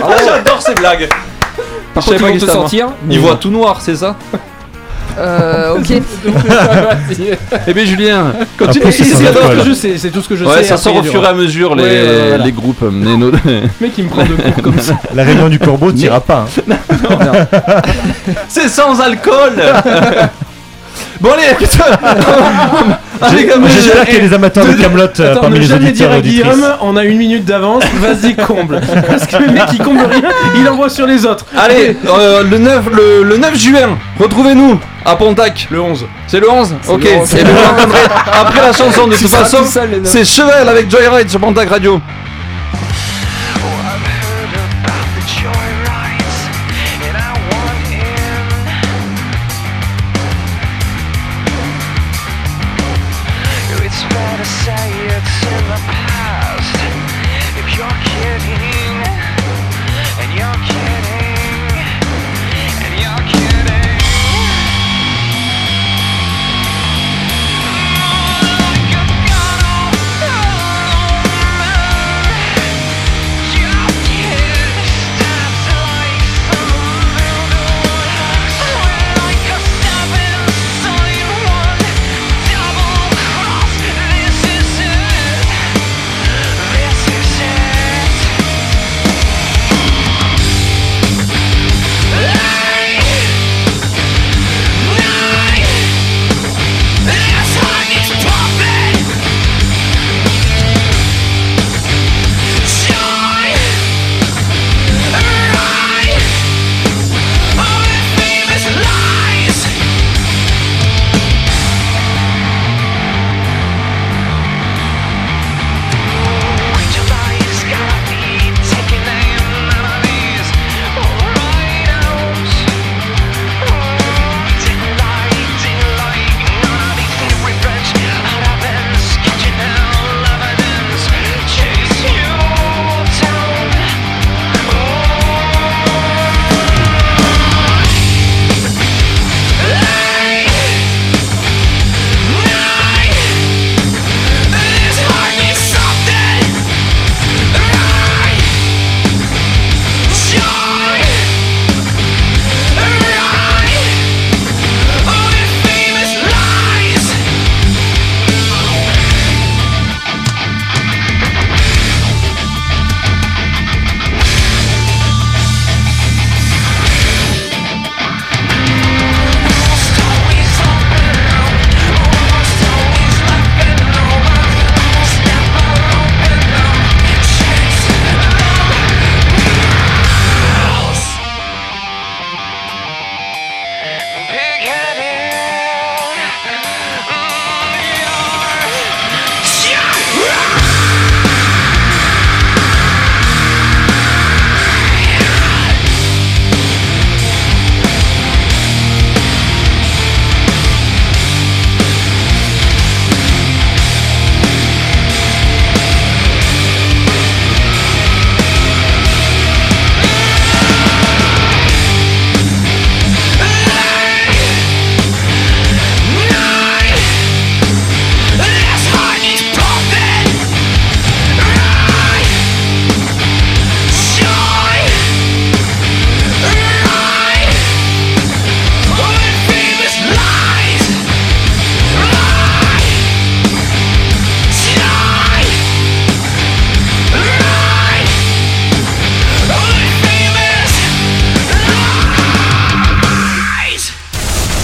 Ah, j'adore ces blagues. Par contre, ils vont te sortir. Ils voient tout noir, c'est ça? Ok. Eh bien Julien, continue. C'est tout ce que je sais. Ça sort au fur et à mesure les groupes. Mais qui me prend de cours comme ça. La réunion du corbeau t'ira pas. Non. C'est sans alcool. Bon allez, j'espère qu'il y a des amateurs de Kaamelott parmi les auditeurs et auditrices. Guillaume, on a une minute d'avance, vas-y comble. Parce que le mec qui comble rien, il envoie sur les autres. Allez, le 9 juin, retrouvez-nous à Pontac. Le 11. C'est le 11 c'est ok. Le 11. Et vous l'entendrez après la chanson de toute façon. C'est Cheval avec Joyride sur Pontac Radio.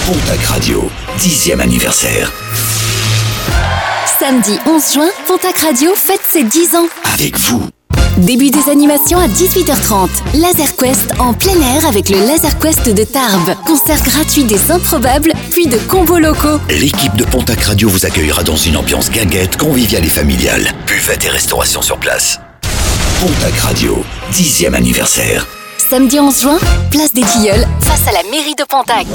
Pontac Radio, 10e anniversaire. Samedi 11 juin, Pontac Radio fête ses 10 ans. Avec vous. Début des animations à 18h30. Laser Quest en plein air avec le Laser Quest de Tarbes. Concert gratuit des improbables, puis de combos locaux. L'équipe de Pontac Radio vous accueillera dans une ambiance guinguette, conviviale et familiale. Buvette et restauration sur place. Pontac Radio, 10e anniversaire. Samedi 11 juin, place des Tilleuls, face à la mairie de Pontac.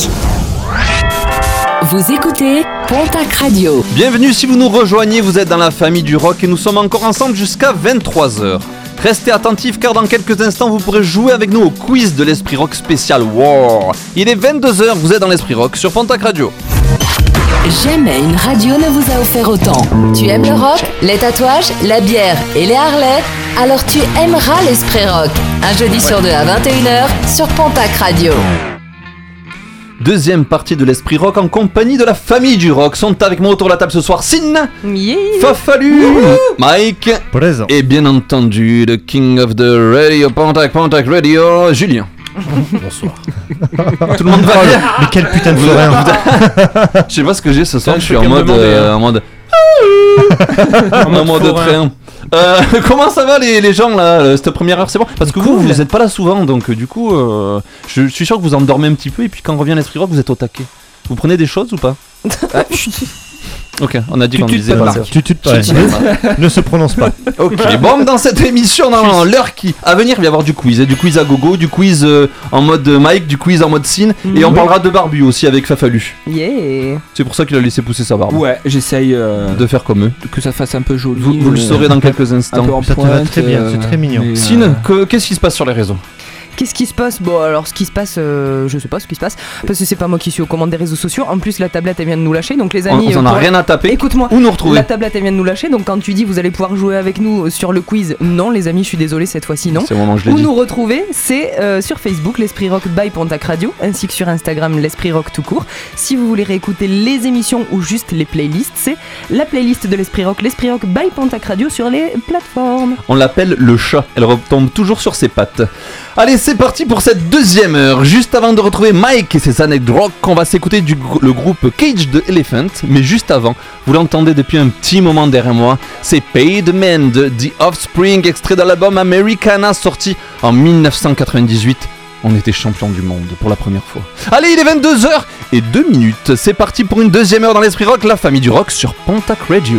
Vous écoutez Pontac Radio. Bienvenue, si vous nous rejoignez, vous êtes dans la famille du rock et nous sommes encore ensemble jusqu'à 23h. Restez attentifs car dans quelques instants vous pourrez jouer avec nous au quiz de l'Esprit Rock spécial War. Il est 22h, vous êtes dans l'Esprit Rock sur Pontac Radio. Jamais une radio ne vous a offert autant. Tu aimes le rock, les tatouages, la bière et les Harley? Alors tu aimeras l'Esprit Rock. Un jeudi sur deux à 21h sur Pontac Radio. Deuxième partie de l'Esprit Rock en compagnie de la famille du rock. Sont avec moi autour de la table ce soir Sin, Fafalu, Mike, présent, et bien entendu le King of the Radio, Pontac Radio, Julien. Bonsoir. Tout le monde va bien. Mais quel putain de forêt. Je sais pas ce que j'ai ce soir, je suis en mode... en mode train. Comment ça va les gens là, cette première heure, c'est bon? Parce que vous êtes pas là souvent, donc du coup je suis sûr que vous endormez un petit peu. Et puis quand revient l'Esprit Rock, vous êtes au taquet. Vous prenez des choses ou pas? Ok, on a dit qu'on disait pas. Ne se prononce pas. Ok, bon, dans cette émission, dans l'heure qui à venir, il va y avoir du quiz, du quiz à gogo, du quiz en mode Mike, du quiz en mode Sin, et on parlera de barbu aussi avec Fafalu. Yeah. C'est pour ça qu'il a laissé pousser sa barbe. Ouais, j'essaye de faire comme eux, que ça fasse un peu joli. Vous le saurez dans quelques instants. Ça te va très bien, c'est très mignon. Sin, qu'est-ce qui se passe sur les réseaux? Qu'est-ce qui se passe? Bon, alors ce qui se passe, je sais pas ce qui se passe, parce que c'est pas moi qui suis aux commandes des réseaux sociaux. En plus, la tablette elle vient de nous lâcher, donc les amis, on en a rien à taper. Écoute-moi, où nous retrouver? La tablette elle vient de nous lâcher, donc quand tu dis vous allez pouvoir jouer avec nous sur le quiz, non, les amis, je suis désolé, cette fois-ci non. C'est bon, je l'ai dit. Nous retrouver, c'est sur Facebook, l'Esprit Rock by Pontac Radio, ainsi que sur Instagram, l'Esprit Rock tout court. Si vous voulez réécouter les émissions ou juste les playlists, c'est la playlist de l'Esprit Rock by Pontac Radio sur les plateformes. On l'appelle le chat, elle retombe toujours sur ses pattes. Allez, c'est parti pour cette deuxième heure. Juste avant de retrouver Mike et ses anecdotes rock, on va s'écouter le groupe Cage the Elephant. Mais juste avant, vous l'entendez depuis un petit moment derrière moi, c'est Paid Man de The Offspring, extrait de l'album Americana sorti en 1998. On était champion du monde pour la première fois. Allez, il est 22h02. C'est parti pour une deuxième heure dans l'Esprit Rock, la famille du rock sur Pontac Radio.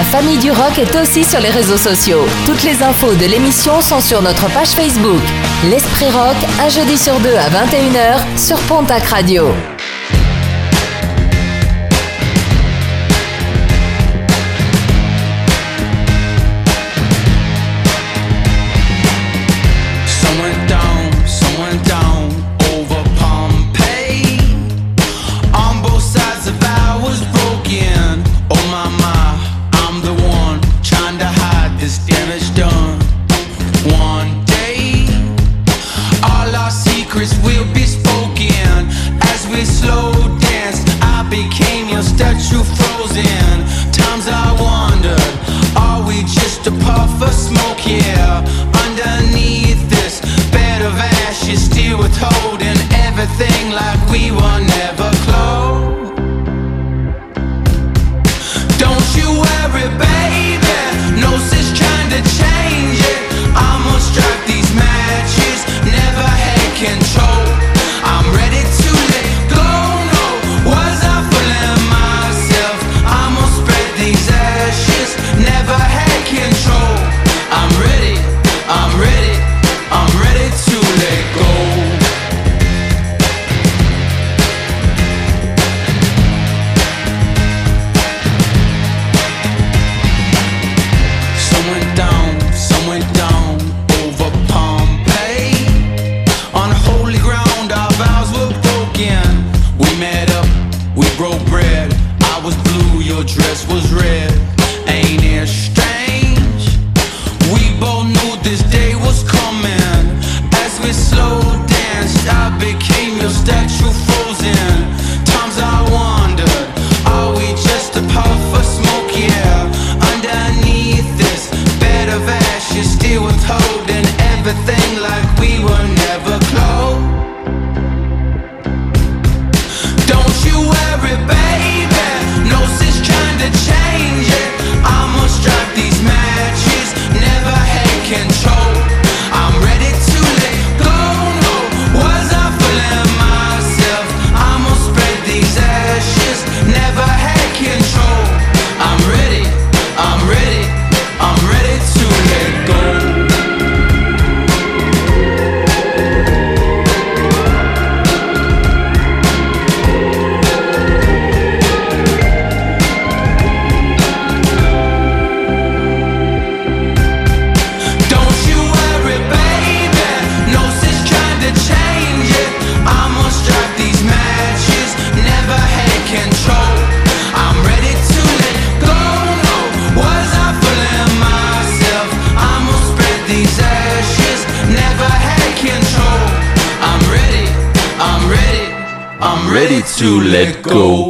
La famille du rock est aussi sur les réseaux sociaux. Toutes les infos de l'émission sont sur notre page Facebook. L'Esprit Rock, un jeudi sur deux à 21h sur Pontac Radio.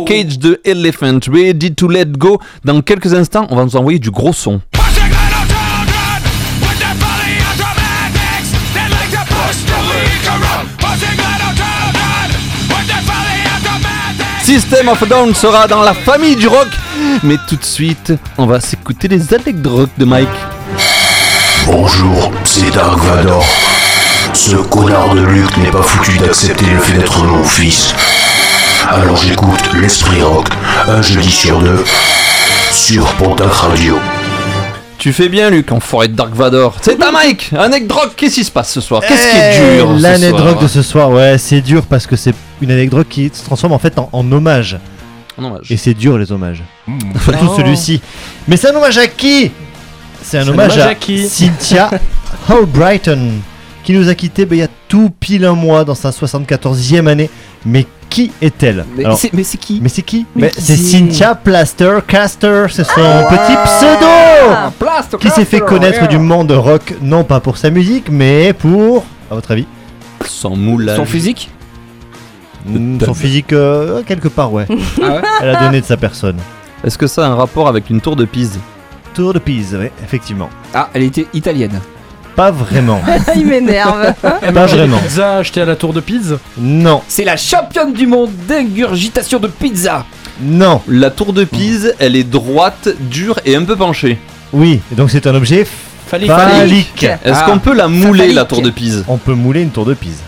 Cage the Elephant, Ready to Let Go. Dans quelques instants, on va nous envoyer du gros son. System of a Down sera dans la famille du rock. Mais tout de suite, on va s'écouter les attaques de rock de Mike. Bonjour, c'est Dark Vador. Ce connard de Luc n'est pas foutu d'accepter le fait d'être mon fils. Alors j'écoute l'Esprit Rock, un jeudi sur deux, sur Pontac Radio. Tu fais bien, Luc, enfoiré de Dark Vador. C'est à Mike, un anecdote. Qu'est-ce qui se passe ce soir ? Qu'est-ce qui est dur ce soir ? L'anecdote de ce soir, ouais, c'est dur parce que c'est une anecdote qui se transforme en fait en hommage. En hommage. Et c'est dur les hommages. Surtout celui-ci. Mais c'est un hommage à qui ? C'est un hommage à Cynthia Hallbrighton, qui nous a quittés il y a tout pile un mois dans sa 74e année. Mais qui est-elle ? C'est Cynthia Plaster Caster, c'est son petit pseudo qui s'est fait connaître du monde rock, non pas pour sa musique, mais pour, à votre avis, son moulage, son physique, son physique quelque part, ouais. Ah ouais. Elle a donné de sa personne. Est-ce que ça a un rapport avec une tour de Pise ? Tour de Pise, oui, effectivement. Ah, elle était italienne. Pas vraiment. Il m'énerve. Pas vraiment. Pizza achetée à la tour de Pise ? Non. C'est la championne du monde d'ingurgitation de pizza. Non. La tour de Pise, elle est droite, dure et un peu penchée. Oui, et donc c'est un objet phallique. Est-ce qu'on peut la mouler, la tour de Pise ? On peut mouler une tour de Pise.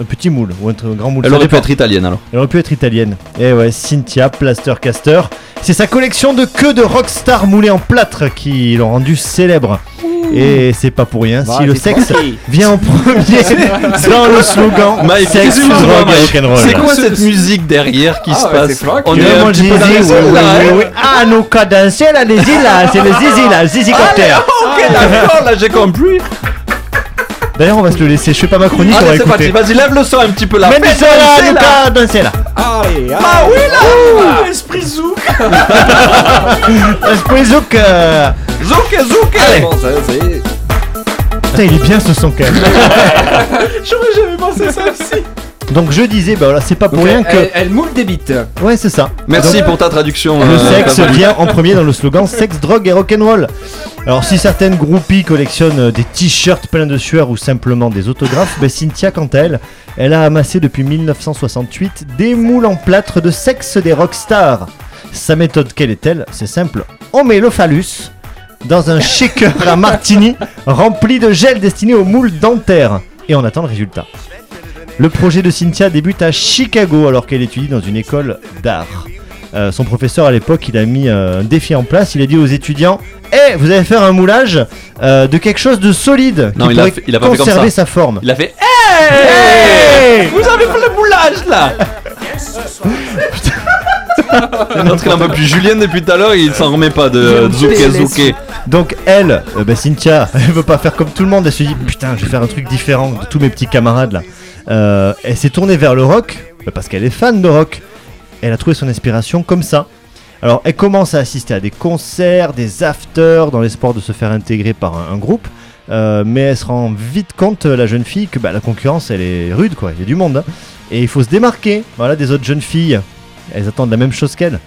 un petit moule ou un grand moule. Elle aurait pu être italienne alors. Elle aurait pu être italienne. Et ouais, Cynthia Plaster Caster. C'est sa collection de queues de rockstars moulées en plâtre qui l'ont rendue célèbre. Et c'est pas pour rien. Bah, si le sexe vient en premier dans le slogan Mike, sexe, drogue et rock'n'roll. C'est quoi cette musique derrière qui se passe? On est un petit peu dans les îles là. Ah, nous cadenciels là, les îles là. C'est les zizi là, zizi copter. Ok, d'accord, là j'ai compris. D'ailleurs, on va se le laisser. Je fais pas ma chronique. Allez, c'est parti. Vas-y, lève le son un petit peu là. Mais c'est là, Lucas, dansez là. Allez, bah oui là. Esprit zouk. Esprit zouk. Zouk. Allez. Bon, ça, c'est... Putain, il est bien ce son quand même. J'aurais jamais pensé ça aussi. Donc je disais, bah voilà, c'est pas pour rien que... Elle moule des bites. Ouais, c'est ça. Merci donc, pour ta traduction. Le sexe vient en premier dans le slogan sexe, drogue et rock'n'roll. Alors si certaines groupies collectionnent des t-shirts pleins de sueur ou simplement des autographes, bah Cynthia, quant à elle, elle a amassé depuis 1968 des moules en plâtre de sexe des rockstars. Sa méthode, quelle est-elle? C'est simple, on met le phallus dans un shaker à martini rempli de gel destiné aux moules dentaires. Et on attend le résultat. Le projet de Cynthia débute à Chicago alors qu'elle étudie dans une école d'art. Son professeur à l'époque, il a mis un défi en place. Il a dit aux étudiants, vous allez faire un moulage de quelque chose de solide qui pourrait conserver sa forme. Il a fait, vous avez fait le moulage là. Putain. Parce qu'il en peut plus. Julien depuis tout à l'heure, il s'en remet pas de Zouk. Donc elle, Cynthia, elle veut pas faire comme tout le monde. Elle se dit, putain, je vais faire un truc différent de tous mes petits camarades là. Elle s'est tournée vers le rock parce qu'elle est fan de rock. Elle a trouvé son inspiration comme ça. Alors elle commence à assister à des concerts, des afters, dans l'espoir de se faire intégrer par un groupe. Mais elle se rend vite compte, la jeune fille, que la concurrence elle est rude quoi. Il y a du monde hein. Et il faut se démarquer, voilà, des autres jeunes filles. Elles attendent la même chose qu'elle.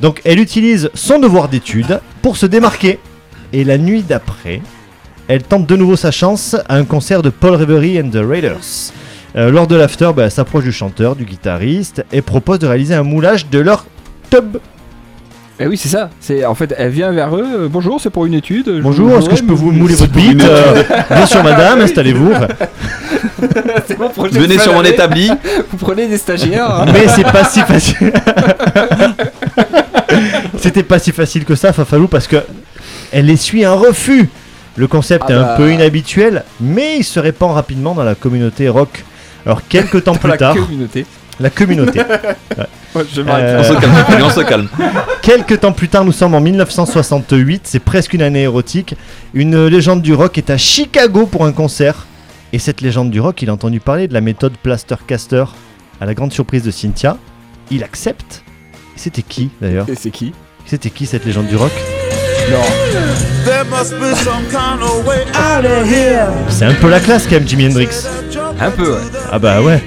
Donc elle utilise son devoir d'étude pour se démarquer. Et la nuit d'après, elle tente de nouveau sa chance à un concert de Paul Reverie and the Raiders. Lors de l'after, elle s'approche du chanteur, du guitariste et propose de réaliser un moulage de leur tub. Eh oui, c'est ça. C'est, en fait, elle vient vers eux. Bonjour, c'est pour une étude. Bonjour, est-ce que je peux vous mouler votre bite? Bien sûr, madame, installez-vous. C'est bon, venez sur mon établi. Vous prenez des stagiaires. Hein. Mais c'est pas si facile. C'était pas si facile que ça, Fafalou, parce que elle essuie un refus. Le concept est un peu inhabituel, mais il se répand rapidement dans la communauté rock. Alors, quelques temps plus tard. La communauté. Ouais. Ouais, on se calme. Quelques temps plus tard, nous sommes en 1968, c'est presque une année érotique. Une légende du rock est à Chicago pour un concert. Et cette légende du rock, il a entendu parler de la méthode Plaster Caster. À la grande surprise de Cynthia, il accepte. C'était qui d'ailleurs? C'était qui cette légende du rock? C'est un peu la classe quand même, Jimi Hendrix. Un peu, ouais. Ah bah ouais.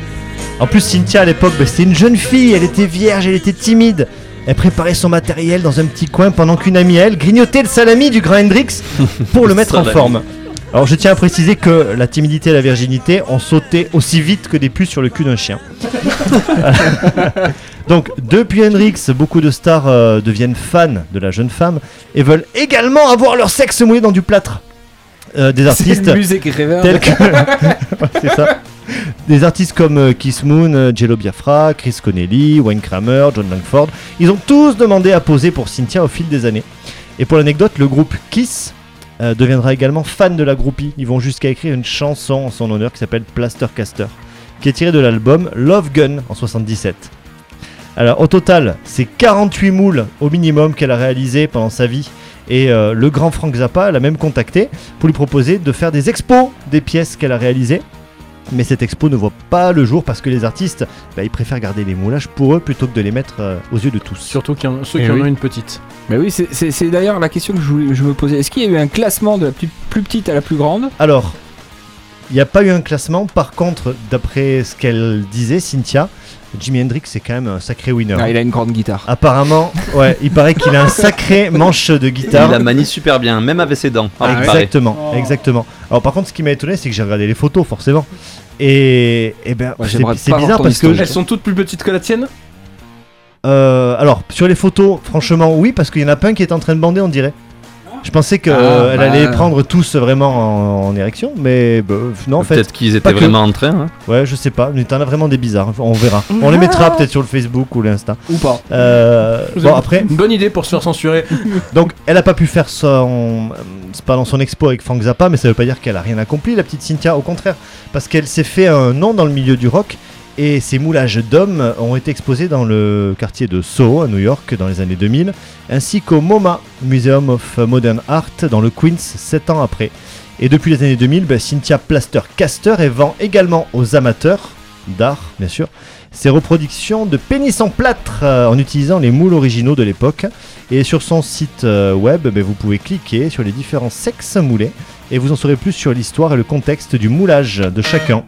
En plus, Cynthia à l'époque, c'était une jeune fille, elle était vierge, elle était timide. Elle préparait son matériel dans un petit coin pendant qu'une amie, elle, grignotait le salami du grand Hendrix pour le mettre en forme. Alors je tiens à préciser que la timidité et la virginité ont sauté aussi vite que des puces sur le cul d'un chien. Donc depuis Hendrix, beaucoup de stars deviennent fans de la jeune femme et veulent également avoir leur sexe moulé dans du plâtre. Des artistes tels que... C'est ça. Des artistes comme Kiss Moon, Jello Biafra, Chris Connelly, Wayne Kramer, John Langford, ils ont tous demandé à poser pour Cynthia au fil des années. Et pour l'anecdote, le groupe Kiss deviendra également fan de la groupie. Ils vont jusqu'à écrire une chanson en son honneur qui s'appelle Plaster Caster, qui est tirée de l'album Love Gun en 77. Alors au total, c'est 48 moules au minimum qu'elle a réalisé pendant sa vie. Et le grand Frank Zappa l'a même contacté pour lui proposer de faire des expos des pièces qu'elle a réalisées. Mais cette expo ne voit pas le jour parce que les artistes, ils préfèrent garder les moulages pour eux plutôt que de les mettre aux yeux de tous. Surtout ceux qui en ont une petite. Mais oui, c'est d'ailleurs la question que je me posais. Est-ce qu'il y a eu un classement de la plus petite à la plus grande? Alors, il n'y a pas eu un classement. Par contre, d'après ce qu'elle disait, Cynthia, Jimi Hendrix c'est quand même un sacré winner. Ah, il a une grande guitare. Apparemment, ouais, il paraît qu'il a un sacré manche de guitare. Il la manie super bien, même avec ses dents. Exactement. Alors par contre, ce qui m'a étonné, c'est que j'ai regardé les photos, forcément. C'est bizarre parce que elles sont toutes plus petites que la tienne. Alors sur les photos, franchement, oui, parce qu'il y en a pas un qui est en train de bander, on dirait. Je pensais qu'elle allait prendre tous vraiment en érection, mais bah, non, en fait. Peut-être qu'ils étaient vraiment en train. Hein. Ouais, je sais pas. Mais t'en as vraiment des bizarres. On verra. On les mettra peut-être sur le Facebook ou l'Insta. Ou pas. Bon, après. Une bonne idée pour se faire censurer. Donc, elle a pas pu faire son. C'est pas dans son expo avec Frank Zappa, mais ça veut pas dire qu'elle a rien accompli, la petite Cynthia. Au contraire, parce qu'elle s'est fait un nom dans le milieu du rock. Et ces moulages d'hommes ont été exposés dans le quartier de Soho à New York dans les années 2000, ainsi qu'au MoMA, Museum of Modern Art, dans le Queens 7 ans après. Et depuis les années 2000, Cynthia Plaster Caster vend également aux amateurs d'art, bien sûr, ses reproductions de pénis en plâtre en utilisant les moules originaux de l'époque. Et sur son site web, vous pouvez cliquer sur les différents sexes moulés et vous en saurez plus sur l'histoire et le contexte du moulage de chacun.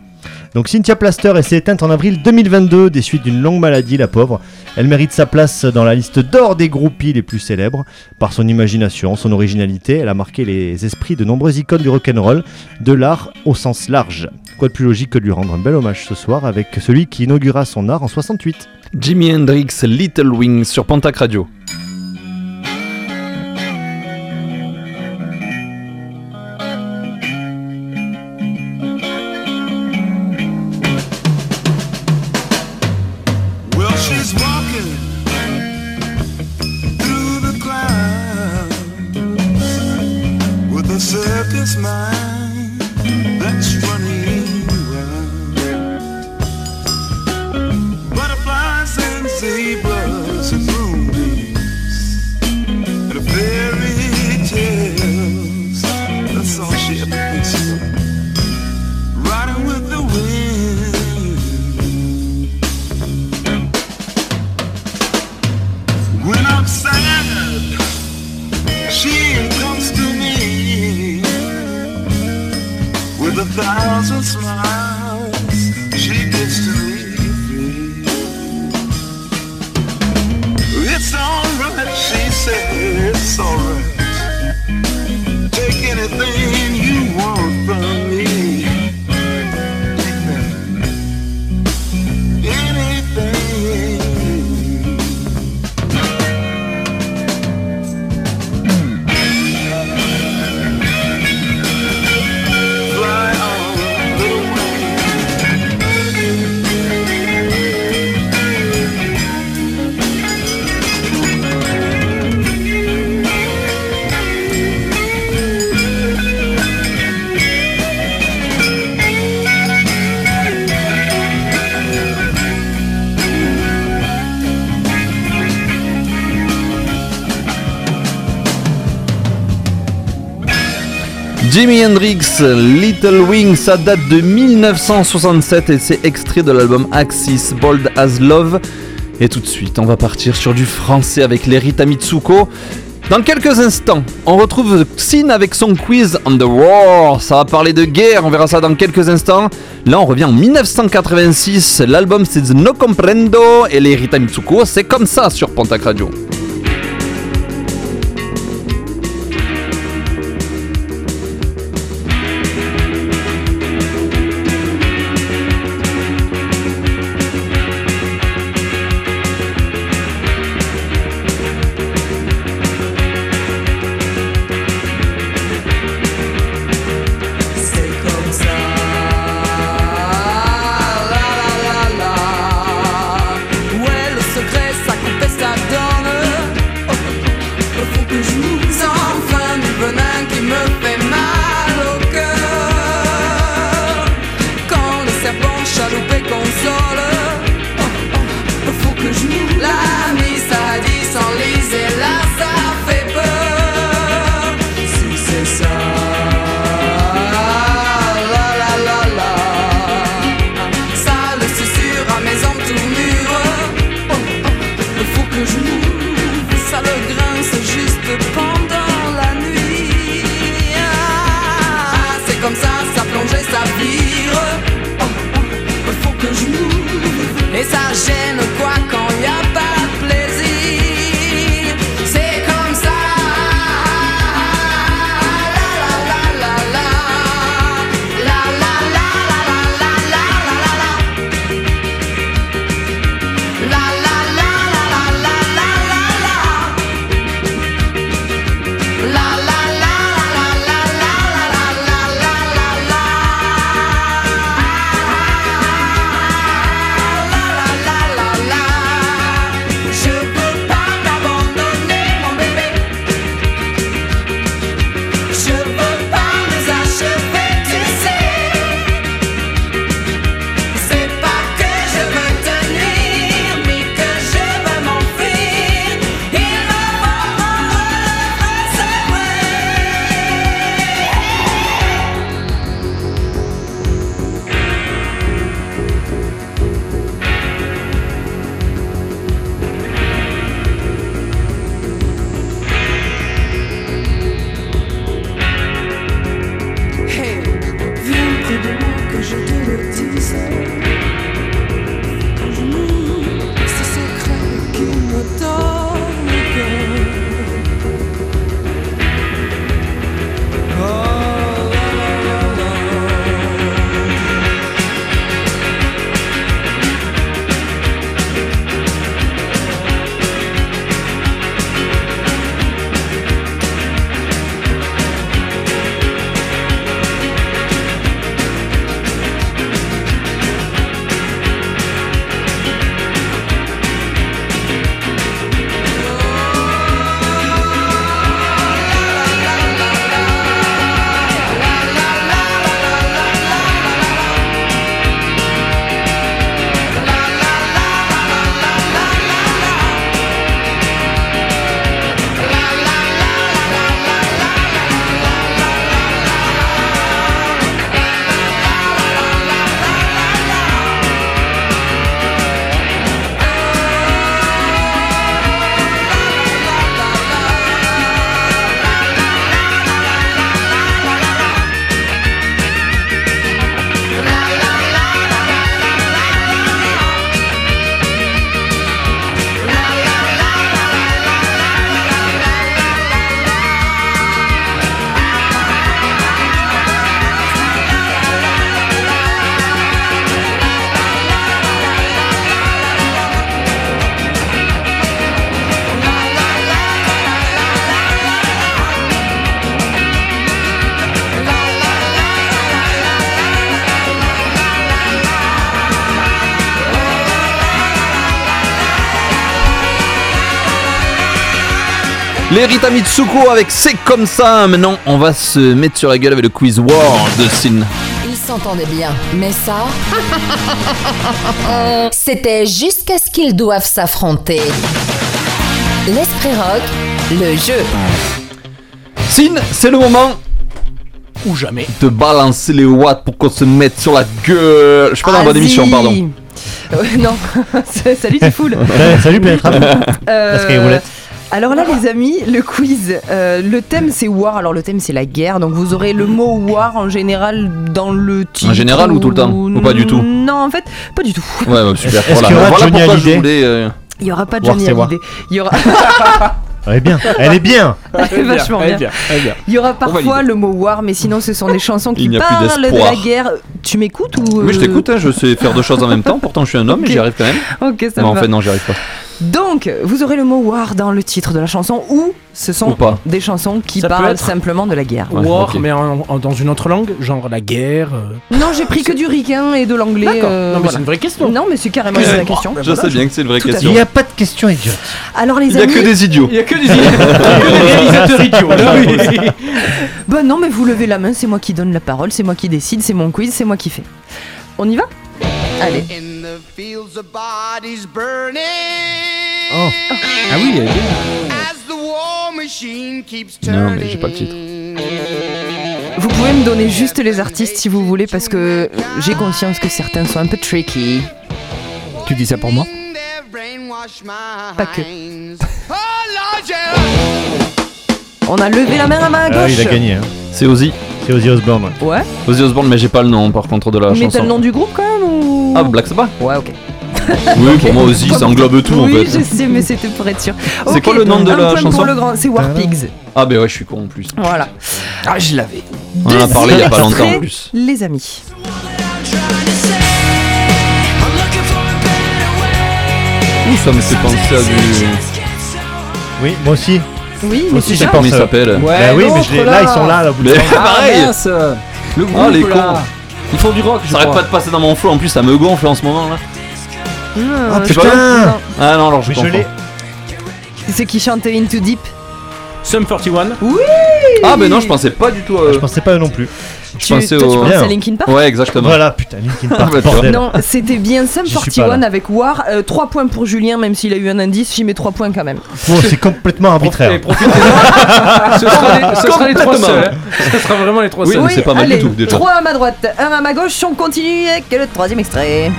Donc Cynthia Plaster s'est éteinte en avril 2022 des suites d'une longue maladie, la pauvre. Elle mérite sa place dans la liste d'or des groupies les plus célèbres. Par son imagination, son originalité, elle a marqué les esprits de nombreuses icônes du rock'n'roll, de l'art au sens large. Quoi de plus logique que de lui rendre un bel hommage ce soir avec celui qui inaugura son art en 68. Jimi Hendrix, Little Wing sur Pontac Radio. Jimi Hendrix, Little Wing, ça date de 1967 et c'est extrait de l'album Axis, Bold as Love. Et tout de suite, on va partir sur du français avec les Rita Mitsuko. Dans quelques instants, on retrouve Sin avec son quiz on the war. Ça va parler de guerre, on verra ça dans quelques instants. Là, on revient en 1986, l'album c'est No Comprendo et les Rita Mitsuko, c'est comme ça sur Pontac Radio. Donne Les Rita Mitsuko avec C'est comme ça. Maintenant, on va se mettre sur la gueule avec le quiz war de Sin. Ils s'entendaient bien, mais ça... C'était jusqu'à ce qu'ils doivent s'affronter. L'Esprit Rock, le jeu. Sin, c'est le moment... Ou jamais. De balancer les watts pour qu'on se mette sur la gueule. Je suis pas dans la bonne émission, pardon. Non. Salut, t'es foule. Salut, Pénétra. Alors là, les amis, le quiz. Le thème, c'est War. Alors, le thème, c'est la guerre. Donc, vous aurez le mot War en général dans le titre. En général ou tout le temps? Ou pas du tout? Non, en fait, pas du tout. Ouais, bah, super. Voilà pourquoi je voulais. Il y aura pas de Johnny Hallyday. Il y aura. Elle est bien, elle est bien. Elle est vachement bien. Il y aura parfois le mot war, mais sinon ce sont des chansons qui parlent de la guerre. Tu m'écoutes ou Oui, je t'écoute, hein, je sais faire deux choses en même temps, pourtant je suis un homme, okay. Et j'y arrive quand même. Ok, ça va. En fait, non, j'y arrive pas. Donc, vous aurez le mot war dans le titre de la chanson, ou ce sont des chansons qui parlent simplement de la guerre. Ouais, war, okay. Mais dans une autre langue, genre la guerre. Non, j'ai pris que du ricain et de l'anglais. D'accord. Non, mais voilà. C'est une vraie question. Non, mais c'est carrément une vraie question. Je sais bien que c'est une vraie question. Il n'y a pas de question idiote. Alors, les amis. Il n'y a que des idiots. Il n'y a que des réalisateurs idiots. Oui. Bah non, mais vous levez la main, c'est moi qui donne la parole, c'est moi qui décide, c'est mon quiz, c'est moi qui fais. On y va ? Allez. Oh. Ah oui, elle est bien. Non, mais j'ai pas le titre. Vous pouvez me donner juste les artistes si vous voulez, parce que j'ai conscience que certains sont un peu tricky. Tu dis ça pour moi ? Pas que. On a levé la main à ma gauche. Il a gagné. Hein. C'est Ozzy. C'est Ozzy Osbourne. Ouais. Ozzy Osbourne, mais j'ai pas le nom par contre de la chanson. Mais t'as le nom du groupe quand même ou... Ah, Black Sabbath. Ouais, ok. Oui, okay. Pour moi aussi, ça englobe tout en fait. Oui, je sais, mais c'était pour être sûr. C'est okay, quoi le nom de la chanson pour le grand, c'est War Pigs. Ah, ben ouais, je suis con en plus. Voilà. Ah, je l'avais. On en a parlé il y a pas longtemps en plus. Les amis. Ouh, ça me fait penser à du. Oui, moi aussi. Oui, moi aussi, j'ai pas envie de s'appeler. Ouais, bah oui, mais je là, ils sont là, là, vous le pareil. Le groupe, les cons. Ils font du rock. J'arrête pas de passer dans mon flow, en plus, ça me gonfle en ce moment là. Ah putain pas... Ah non, alors je comprends. C'est qui chante Into Deep, Sum 41. Oui. Ah mais non, je pensais pas du tout à... Je pensais pas non plus. Je pensais toi, tu penses à Linkin Park. Ouais, exactement. Voilà, putain, Linkin Park. Bordel. Non, c'était bien Sum 41 avec War. 3 points pour Julien, même s'il a eu un indice. J'y mets 3 points quand même. Oh, c'est complètement arbitraire. Ce sera les 3 seuls. Ce sera vraiment les 3 seuls. Oui, c'est pas mal du tout déjà. 3 à ma droite, 1 à ma gauche. On continue avec le 3ème extrait.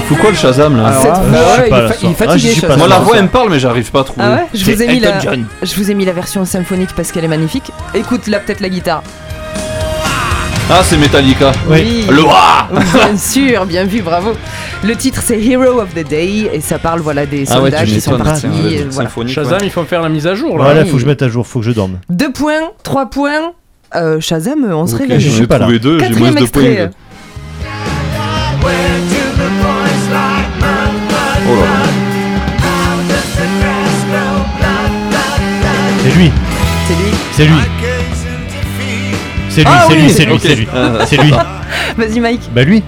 Il faut quoi le Shazam là? Alors, il est fatigué. Moi la voix elle me parle mais j'arrive pas à trouver. Ah ouais, je vous ai mis la version symphonique parce qu'elle est magnifique. Écoute là peut-être la guitare. Ah, c'est Metallica. Oui. Le Ouah. Bien sûr, bien vu, bravo. Le titre c'est Hero of the Day et ça parle voilà des soldats qui sont partis. Voilà. Shazam, il faut faire la mise à jour là. Voilà, faut que je mette à jour, faut que je dorme. 2 points, 3 points. Shazam, on se réveille. J'ai trouvé 2, j'ai moins de 2 points. Oh là. C'est lui. C'est lui. C'est lui. Vas-y Mike. Bah lui.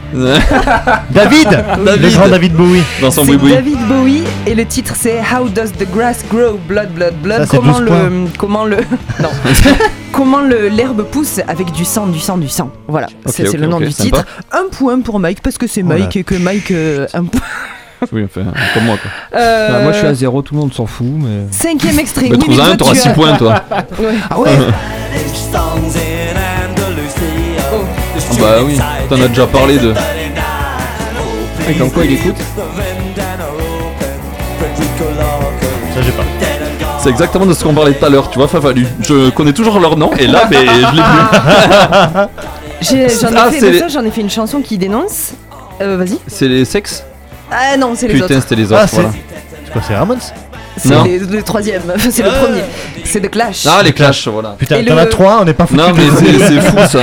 David. Le grand David Bowie. Dans son boui-boui. David Bowie et le titre c'est How does the grass grow? Blood, blood, blood. Ça, Comment l'herbe pousse avec du sang. Voilà. C'est le nom du titre. Un point pour Mike parce que c'est Mike et que Mike un point. Oui, enfin, comme moi quoi. Moi je suis à 0, tout le monde s'en fout. Mais... 5ème extrait. Bah, oui, mais t'auras 6 points toi. Ouais. Ah ouais. Ah bah oui, t'en as déjà parlé de. Et comme quoi il écoute. Ça j'ai pas. C'est exactement de ce qu'on parlait tout à l'heure, tu vois, Fafalu. Je connais toujours leur nom et là mais je l'ai plus. J'en ai fait une chanson qui dénonce. Vas-y. C'est les sexes. Ah non, c'est les autres. Putain, c'était les autres, voilà. C'est quoi, c'est Ramones ? C'est le 3ème, c'est le premier. C'est The Clash. Ah, les Clash, voilà. Putain, t'en as 3, on n'est pas foutus. Non, mais c'est fou, ça.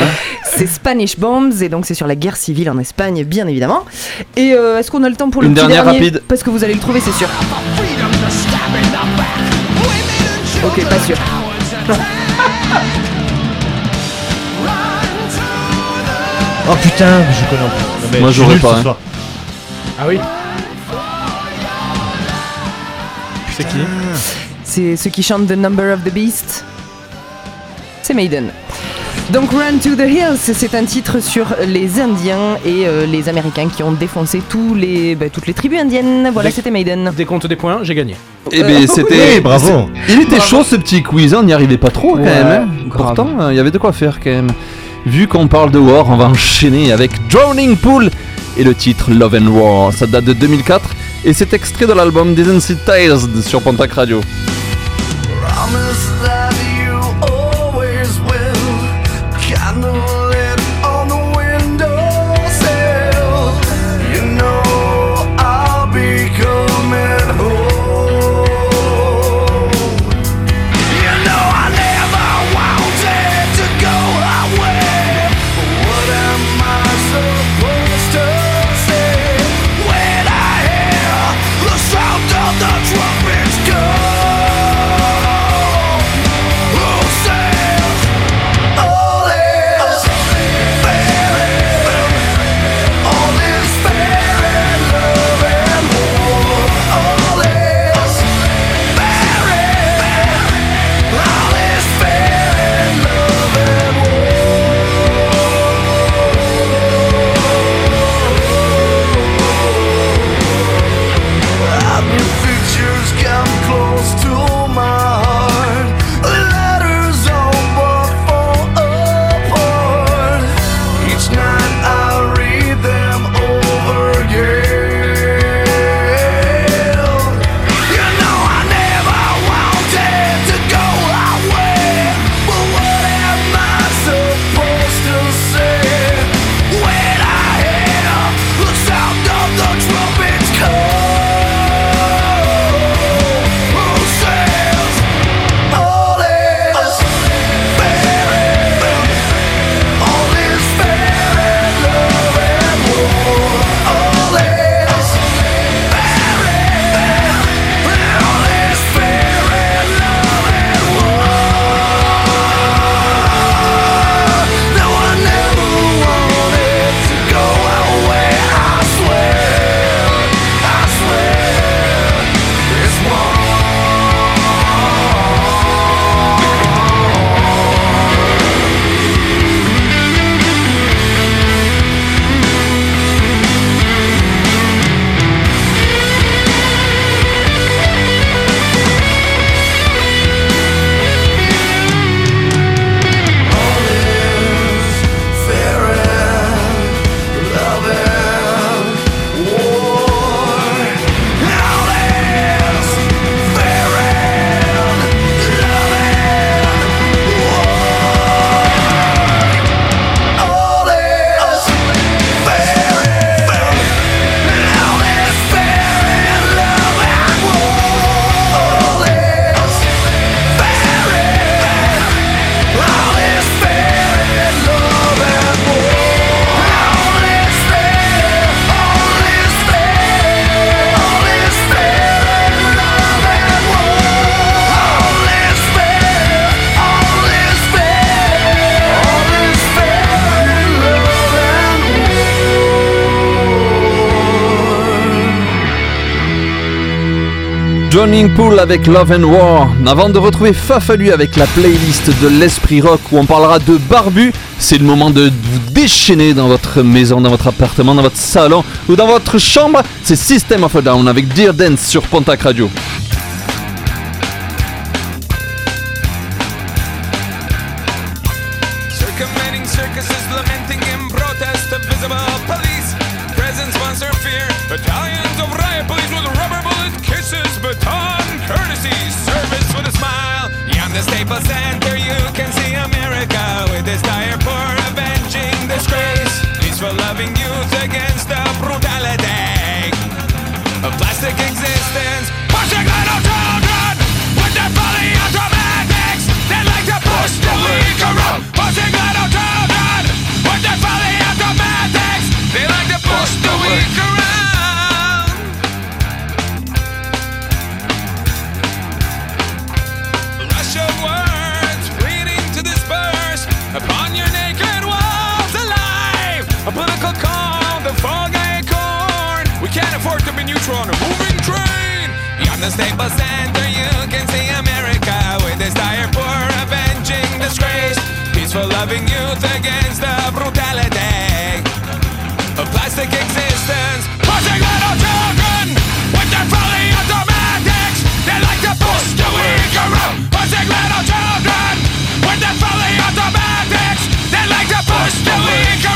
C'est Spanish Bombs, et donc c'est sur la guerre civile en Espagne, bien évidemment. Et est-ce qu'on a le temps pour le petit dernier ? Une dernière rapide. Parce que vous allez le trouver, c'est sûr. Ok, pas sûr. Oh putain, je connais en plus. Mais moi j'aurais pas. Hein. Ah oui. C'est qui? C'est ceux qui chantent The Number of the Beast. C'est Maiden. Donc Run to the Hills, c'est un titre sur les Indiens et les Américains qui ont défoncé toutes les tribus indiennes. Voilà, c'était Maiden. Décompte des points, j'ai gagné. Eh bien c'était... Oui, bravo. Il était chaud ce petit quiz, on n'y arrivait pas trop quand même. Hein. Pourtant, il y avait de quoi faire quand même. Vu qu'on parle de War, on va enchaîner avec Drowning Pool et le titre Love and War. Ça date de 2004 et c'est extrait de l'album Decency Tales sur Pontac Radio. Drowning Pool avec Love and War. Avant de retrouver Fafalu avec la playlist de l'Esprit Rock où on parlera de barbu, c'est le moment de vous déchaîner dans votre maison, dans votre appartement, dans votre salon ou dans votre chambre. C'est System of a Down avec Dear Dance sur Pontac Radio. Push the weak around. a political calm, the fog acorn. We can't afford to be neutral on a moving train. Beyond the stable center, you can see America with its dire poor avenging disgrace. Peaceful loving youth against the brutality of plastic existence. Pushing little children with their folly automatics. They like to push the weaker out. Pushing little children with their folly automatics. They like to push the weaker out.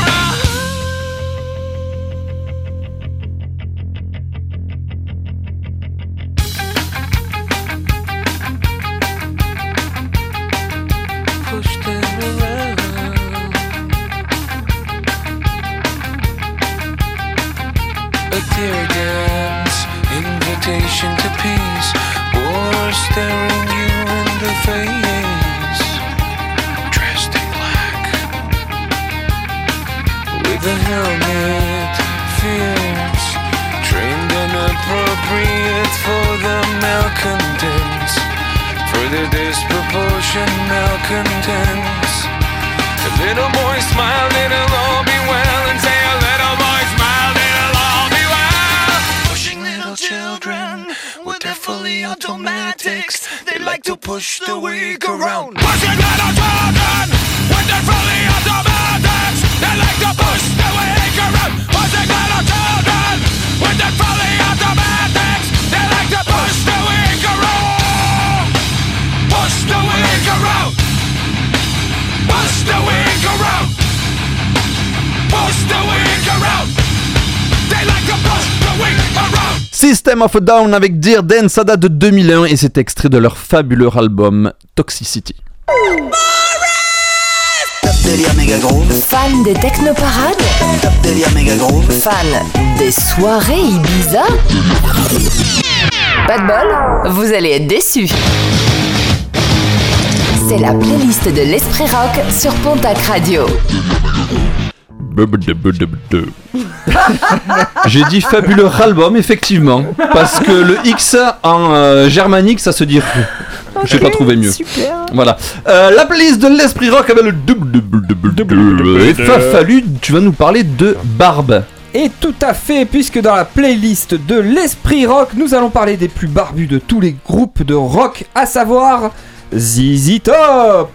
To peace, war staring you in the face, dressed in black, with a helmet, fierce, trained and appropriate for the malcontents, for the disproportion malcontents. A little boy smiled, it'll all be well, and say a little boy smiled, it'll all be well. Pushing little children with their fully automatics, they like to push the weak around. Pushing little children with their fully automatics, they like to push the weak around. Pushing little children with their fully automatics, they like to push the weak around. Push the weak around. Push the weak around. Push the weak around. They like to push the weak around. System of a Down avec Dear Dan, ça date de 2001 et c'est extrait de leur fabuleux album Toxicity. Top délire méga gros. Fan des technoparades. Top délire méga gros. Fan des soirées Ibiza. Pas de bol, vous allez être déçus. C'est la playlist de l'Esprit Rock sur Pontac Radio. J'ai dit fabuleux album, effectivement, parce que le X en germanique, ça se dit. Okay, j'ai pas trouvé mieux. Super. Voilà. La playlist de l'Esprit Rock avec le double. Et Fafalu, tu vas nous parler de barbe. Et tout à fait, puisque dans la playlist de l'Esprit Rock, nous allons parler des plus barbus de tous les groupes de rock, à savoir ZZ Top,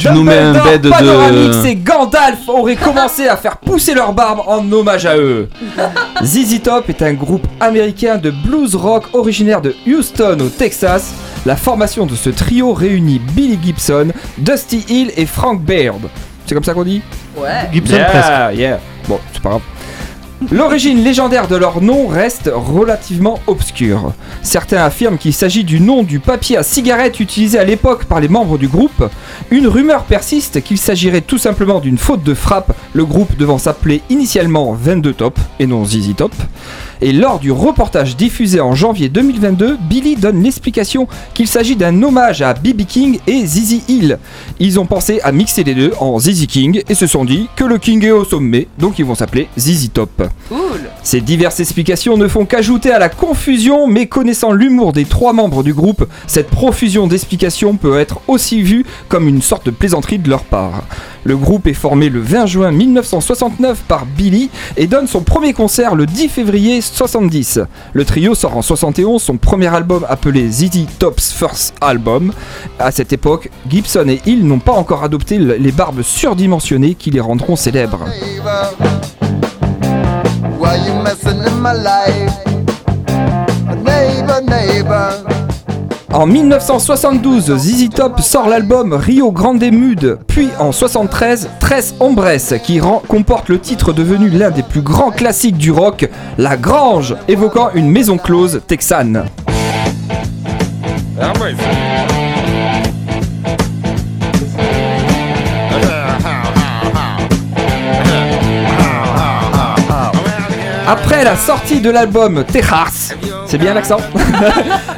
Dumbledore, Panoramix et Gandalf auraient commencé à faire pousser leur barbe en hommage à eux. ZZ Top est un groupe américain de blues rock originaire de Houston au Texas. La formation de ce trio réunit Billy Gibson, Dusty Hill et Frank Beard. C'est comme ça qu'on dit ? Ouais. Gibson yeah, presque. Yeah. Bon, c'est pas grave. L'origine légendaire de leur nom reste relativement obscure. Certains affirment qu'il s'agit du nom du papier à cigarette utilisé à l'époque par les membres du groupe. Une rumeur persiste qu'il s'agirait tout simplement d'une faute de frappe, le groupe devant s'appeler initialement 22 Top et non ZZ Top. Et lors du reportage diffusé en janvier 2022, Billy donne l'explication qu'il s'agit d'un hommage à B.B. King et ZZ Hill. Ils ont pensé à mixer les deux en ZZ King et se sont dit que le King est au sommet, donc ils vont s'appeler ZZ Top. Cool. Ces diverses explications ne font qu'ajouter à la confusion, mais connaissant l'humour des trois membres du groupe, cette profusion d'explications peut être aussi vue comme une sorte de plaisanterie de leur part. Le groupe est formé le 20 juin 1969 par Billy et donne son premier concert le 10 février 70. Le trio sort en 71 son premier album appelé ZZ Top's First Album. À cette époque, Gibson et Hill n'ont pas encore adopté les barbes surdimensionnées qui les rendront célèbres. En 1972, ZZ Top sort l'album Rio Grande Mude, puis en 73, Tres Hombres, qui comporte le titre devenu l'un des plus grands classiques du rock, La Grange, évoquant une maison close texane. Après la sortie de l'album Texas, c'est bien l'accent,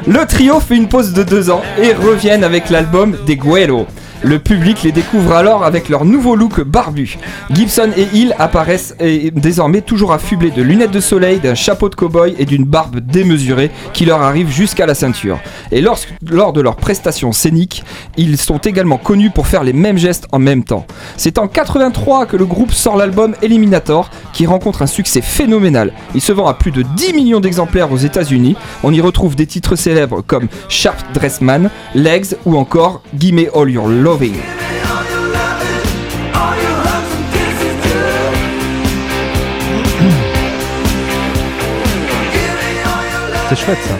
le trio fait une pause de 2 ans et reviennent avec l'album Des Gueros. Le public les découvre alors avec leur nouveau look barbu. Gibson et Hill apparaissent et désormais toujours affublés de lunettes de soleil, d'un chapeau de cow-boy et d'une barbe démesurée qui leur arrive jusqu'à la ceinture. Et lors de leurs prestations scéniques, ils sont également connus pour faire les mêmes gestes en même temps. C'est en 83 que le groupe sort l'album Eliminator, qui rencontre un succès phénoménal. Il se vend à plus de 10 millions d'exemplaires aux États-Unis. On y retrouve des titres célèbres comme Sharp Dressed Man, Legs ou encore Give Me All Your Loving. C'est chouette ça.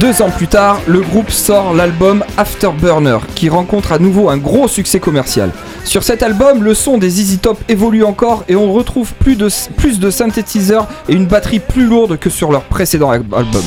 2 ans plus tard, le groupe sort l'album Afterburner, qui rencontre à nouveau un gros succès commercial. Sur cet album, le son des ZZ Top évolue encore et on retrouve plus de synthétiseurs et une batterie plus lourde que sur leur précédent album.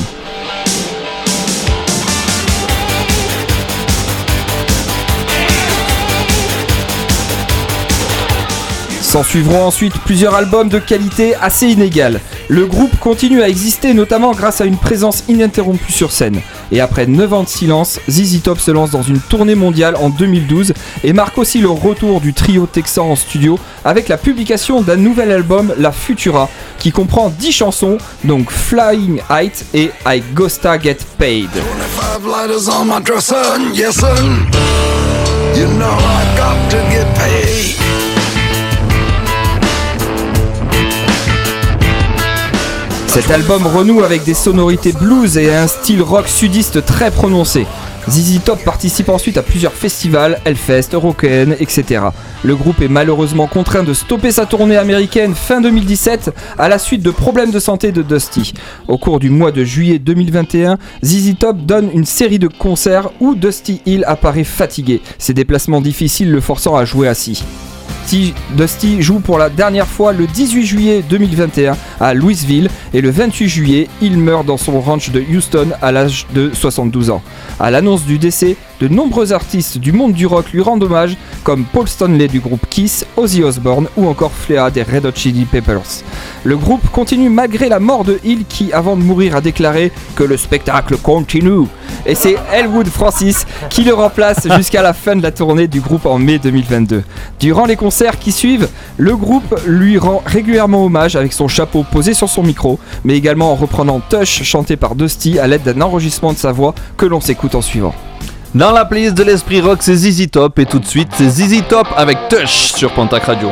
S'en suivront ensuite plusieurs albums de qualité assez inégale. Le groupe continue à exister notamment grâce à une présence ininterrompue sur scène. Et après 9 ans de silence, ZZ Top se lance dans une tournée mondiale en 2012 et marque aussi le retour du trio texan en studio avec la publication d'un nouvel album, La Futura, qui comprend 10 chansons, donc Flying Height et I Gotta Get Paid. Cet album renoue avec des sonorités blues et un style rock sudiste très prononcé. ZZ Top participe ensuite à plusieurs festivals, Hellfest, Rock'n, etc. Le groupe est malheureusement contraint de stopper sa tournée américaine fin 2017 à la suite de problèmes de santé de Dusty. Au cours du mois de juillet 2021, ZZ Top donne une série de concerts où Dusty Hill apparaît fatigué, ses déplacements difficiles le forçant à jouer assis. Dusty joue pour la dernière fois le 18 juillet 2021 à Louisville et le 28 juillet, il meurt dans son ranch de Houston à l'âge de 72 ans. À l'annonce du décès, de nombreux artistes du monde du rock lui rendent hommage comme Paul Stanley du groupe Kiss, Ozzy Osbourne ou encore Flea des Red Hot Chili Peppers. Le groupe continue malgré la mort de Hill qui, avant de mourir, a déclaré que le spectacle continue. Et c'est Elwood Francis qui le remplace jusqu'à la fin de la tournée du groupe en mai 2022. Durant les concerts qui suivent, le groupe lui rend régulièrement hommage avec son chapeau posé sur son micro, mais également en reprenant Tush chanté par Dusty à l'aide d'un enregistrement de sa voix que l'on s'écoute en suivant. Dans la playlist de l'Esprit Rock, c'est ZZ Top et tout de suite c'est ZZ Top avec Tush sur Pontac Radio.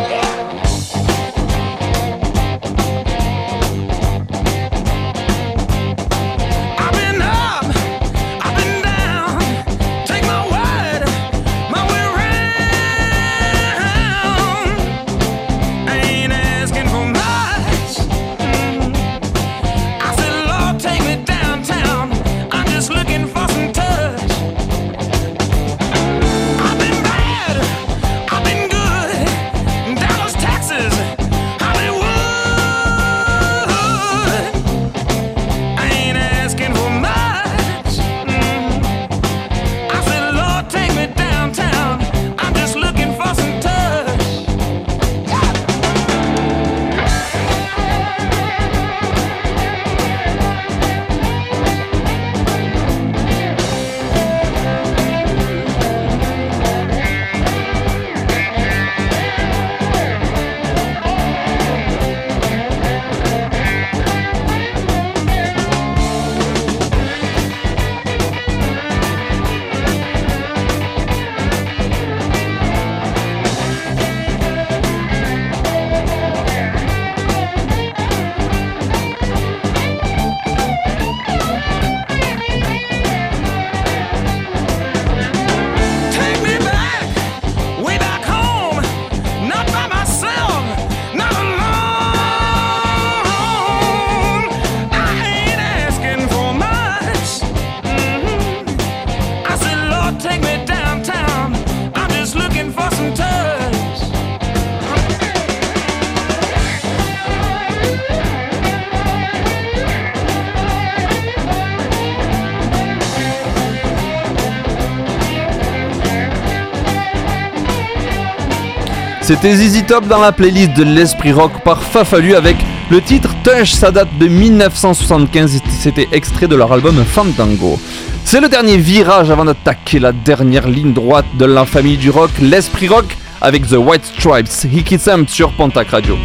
C'était ZZ Top dans la playlist de l'Esprit Rock par Fafalu avec le titre Tush, ça date de 1975, c'était extrait de leur album Fandango. C'est le dernier virage avant d'attaquer la dernière ligne droite de la famille du rock, l'Esprit Rock avec The White Stripes, Hickey Sam sur Pontac Radio.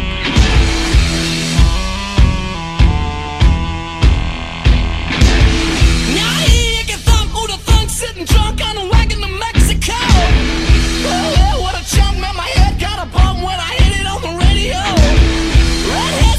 Right here.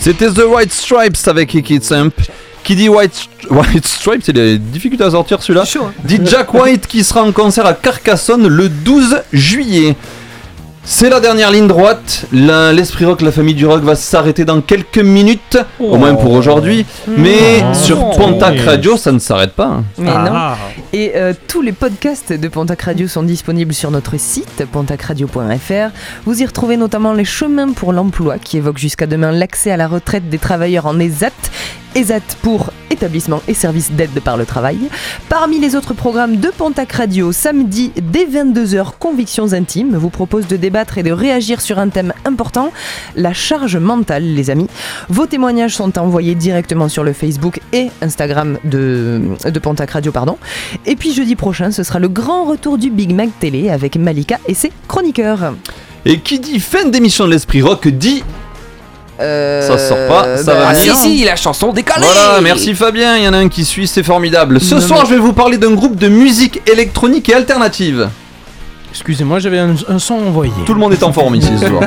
C'était The White Stripes avec Kick It Up. Qui dit White Stripes, il a difficulté à sortir celui-là. Chaud, hein. Dit Jack White qui sera en concert à Carcassonne le 12 juillet. C'est la dernière ligne droite. L'Esprit Rock, la famille du rock, va s'arrêter dans quelques minutes, au moins pour aujourd'hui. Mais sur Pontac Radio, ça ne s'arrête pas. Hein. Mais non. Et tous les podcasts de Pontac Radio sont disponibles sur notre site pontacradio.fr. Vous y retrouvez notamment les chemins pour l'emploi qui évoquent jusqu'à demain l'accès à la retraite des travailleurs en ESAT. ESAT pour établissement et services d'aide par le travail. Parmi les autres programmes de Pontac Radio, samedi dès 22h, Convictions Intimes vous propose de débattre et de réagir sur un thème important, la charge mentale, les amis. Vos témoignages sont envoyés directement sur le Facebook et Instagram de Pontac Radio. Et puis jeudi prochain, ce sera le grand retour du Big Mac Télé avec Malika et ses chroniqueurs. Et qui dit fin d'émission de l'Esprit Rock dit... ça sort pas, ça va venir. Si, la chanson décalée. Voilà, merci Fabien, il y en a un qui suit, c'est formidable. Ce soir, je vais vous parler d'un groupe de musique électronique et alternative. Excusez-moi, j'avais un son envoyé. Tout le monde est en forme ici ce soir.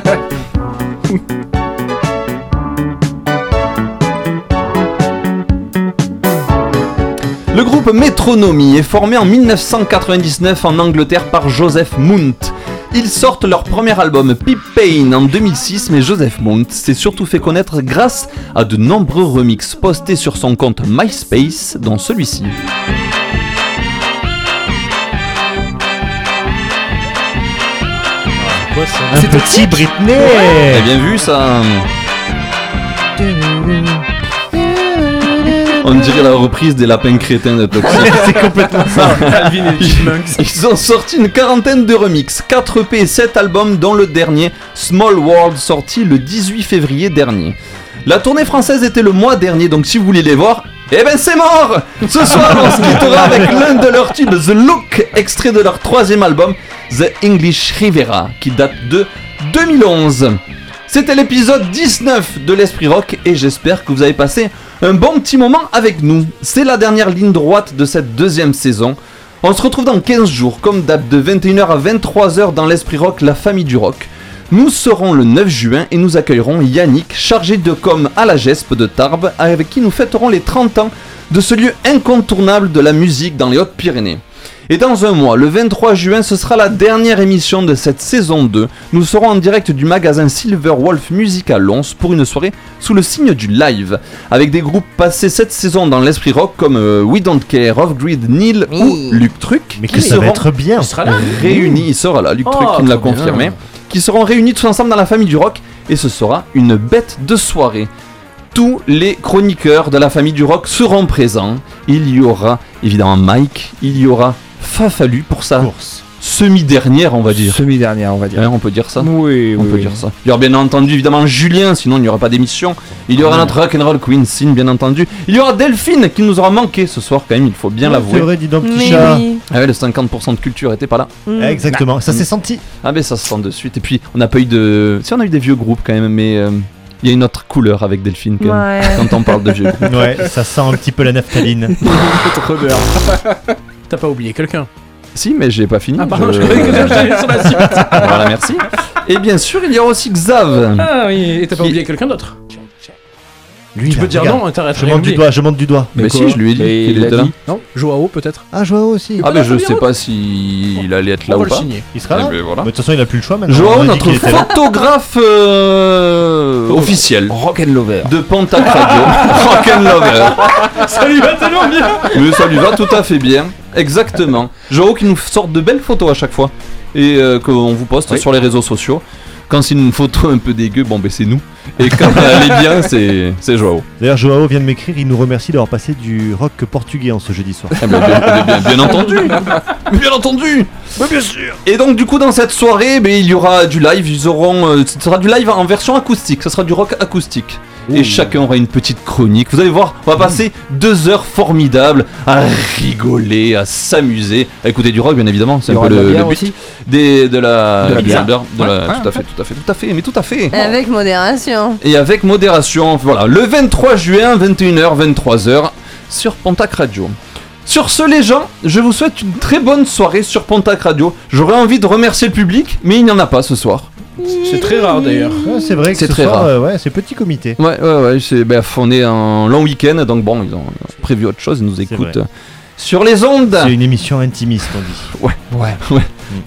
Le groupe Metronomy est formé en 1999 en Angleterre par Joseph Mount. Ils sortent leur premier album, Pip Pain, en 2006, mais Joseph Mount s'est surtout fait connaître grâce à de nombreux remixes postés sur son compte MySpace, dont celui-ci. C'est petit Britney. T'as bien vu ça. On dirait la reprise des Lapins Crétins de Toxic. C'est complètement ça. Alvin et Chipmunks. Ils ont sorti une quarantaine de remixes, 4 EP et 7 albums, dont le dernier, Small World, sorti le 18 février dernier. La tournée française était le mois dernier, donc si vous voulez les voir, eh ben c'est mort. Ce soir, on se quittera avec l'un de leurs tubes, The Look, extrait de leur troisième album, The English Riviera, qui date de 2011. C'était l'épisode 19 de l'Esprit Rock et j'espère que vous avez passé un bon petit moment avec nous. C'est la dernière ligne droite de cette deuxième saison. On se retrouve dans 15 jours, comme d'hab, de 21h à 23h dans l'Esprit Rock, la famille du rock. Nous serons le 9 juin et nous accueillerons Yannick, chargé de com à la GESP de Tarbes, avec qui nous fêterons les 30 ans de ce lieu incontournable de la musique dans les Hautes-Pyrénées. Et dans un mois, le 23 juin, ce sera la dernière émission de cette saison 2. Nous serons en direct du magasin Silver Wolf Music à Lons pour une soirée sous le signe du live, avec des groupes passés cette saison dans l'Esprit Rock comme We Don't Care, Off Grid, Neil ou Luc Truc. Mais que ça va être bien. Il sera là. Réunis, il sera là, Luc Truc qui me l'a confirmé. Bien. Qui seront réunis tous ensemble dans la famille du rock et ce sera une bête de soirée. Tous les chroniqueurs de la famille du rock seront présents. Il y aura évidemment Mike, il y aura Fafalu pour sa semi-dernière, on va dire. Semi-dernière, on va dire. Hein, on peut dire ça. Oui, on peut dire ça. Il y aura bien entendu évidemment Julien, sinon il n'y aura pas d'émission. Il y aura notre rock'n'roll Queen Sin, bien entendu. Il y aura Delphine qui nous aura manqué ce soir quand même, il faut bien l'avouer. C'est vrai, dis donc, petit chat. Ah ouais, le 50% de culture était pas là. Exactement, ça s'est senti. Ah ben ça se sent de suite. Et puis on n'a pas eu de... Si on a eu des vieux groupes quand même, mais... Il y a une autre couleur avec Delphine quand on parle de vieux groupes. Ouais, ça sent un petit peu la naphtaline. T'as pas oublié quelqu'un? Si, mais j'ai pas fini. Ah pardon, je croyais que j'allais sur la suite. Voilà, merci. Et bien sûr, il y a aussi Xav. Ah oui, et t'as pas oublié quelqu'un d'autre? Lui, tu peux dire non, t'arrêtes. Je monte du doigt. Mais si, je lui ai dit. Il était là. Non, Joao peut-être. Ah, Joao aussi. Ah, mais je sais pas si il allait être là ou pas. Il sera là. De toute façon, il a plus le choix maintenant. Joao, notre photographe officiel. Rock'n'Lover. De Pontac Radio. Rock'n'Lover. Ça lui va tellement bien. Mais ça lui va tout à fait bien. Exactement. Joao qui nous sort de belles photos à chaque fois. Et qu'on vous poste sur les réseaux sociaux. Quand c'est une photo un peu dégueu, bon ben c'est nous. Et quand elle est bien, c'est Joao. D'ailleurs, Joao vient de m'écrire, il nous remercie d'avoir passé du rock portugais en ce jeudi soir. Ah ben, bien entendu. Mais bien sûr. Et donc du coup dans cette soirée, ben, il y aura du live. Ils auront, ce sera du live en version acoustique. Ça sera du rock acoustique. Ouh. Et chacun aura une petite chronique. Vous allez voir, on va passer 2 heures formidables à rigoler, à s'amuser, à écouter du rock bien évidemment. C'est un peu le but de la bière. Tout à fait. Avec modération. Et avec modération. Voilà, le 23 juin, 21h, 23h sur Pontac Radio. Sur ce les gens, je vous souhaite une très bonne soirée sur Pontac Radio. J'aurais envie de remercier le public, mais il n'y en a pas ce soir. C'est très rare d'ailleurs. Ouais, c'est vrai que c'est très rare. Ouais, c'est petit comité. Ouais. On est en long week-end, donc bon, ils ont prévu autre chose, ils nous écoutent sur les ondes. C'est une émission intimiste, on dit. Ouais.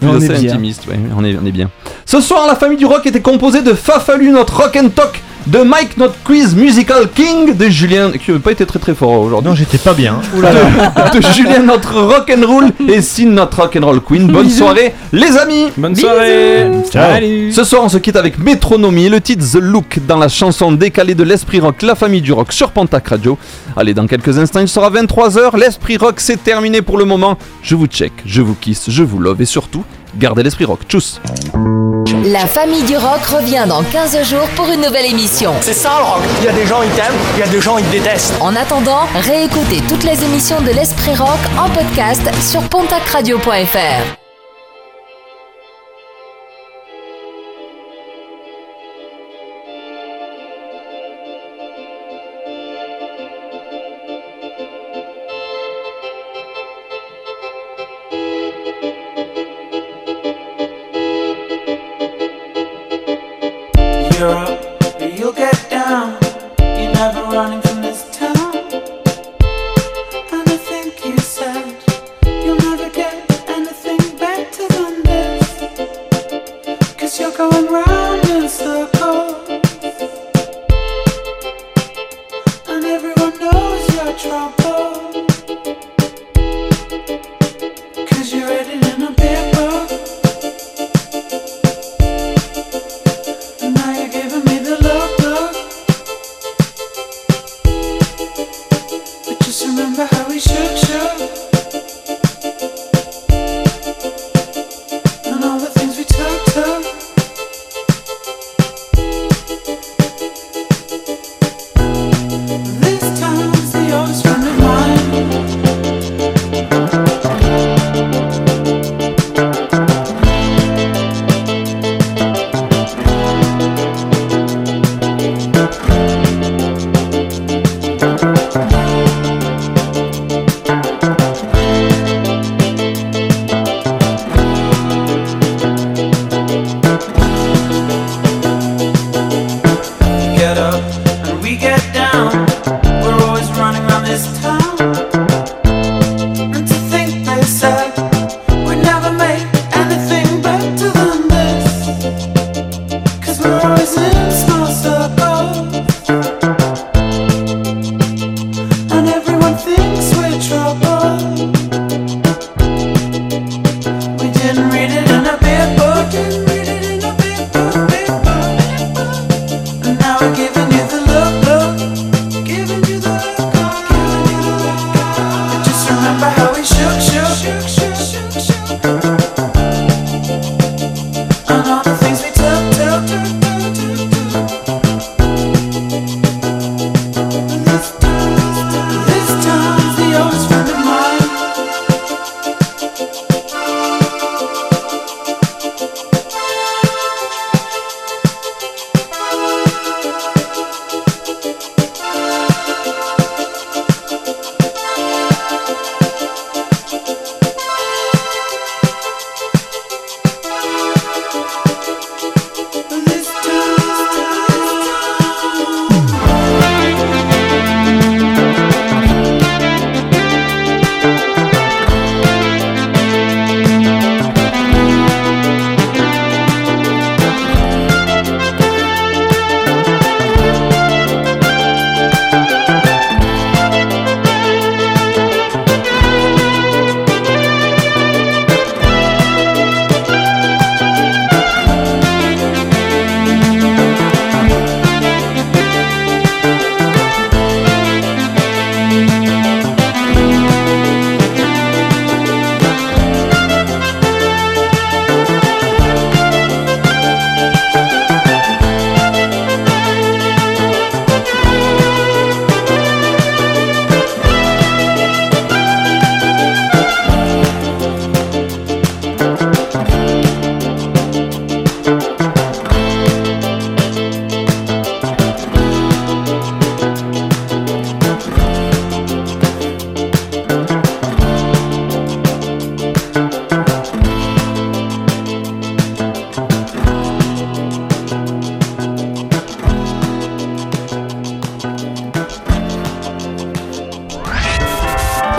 On est bien. Intimiste, ouais, on est bien. Ce soir, la famille du rock était composée de Fafalu, notre rock and talk, de Mike, notre quiz musical king, de Julien, qui n'a pas été très très fort aujourd'hui. Non, j'étais pas bien. De Julien, notre rock'n'roll, et Cine, notre rock'n'roll queen. Bonne soirée, les amis. Bonne soirée. Salut. Ce soir, on se quitte avec Métronomie, le titre The Look, dans la chanson décalée de l'Esprit Rock, la famille du rock sur Pontac Radio. Allez, dans quelques instants, il sera 23h. L'Esprit Rock, c'est terminé pour le moment. Je vous check, je vous kiss, je vous love et surtout, gardez l'esprit rock. Tchuss. La famille du rock revient dans 15 jours pour une nouvelle émission. C'est ça le rock. Il y a des gens, ils t'aiment. Il y a des gens, ils te détestent. En attendant, réécoutez toutes les émissions de l'Esprit Rock en podcast sur pontacradio.fr.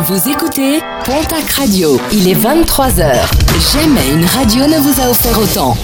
Vous écoutez Pontac Radio, il est 23h. Jamais une radio ne vous a offert autant.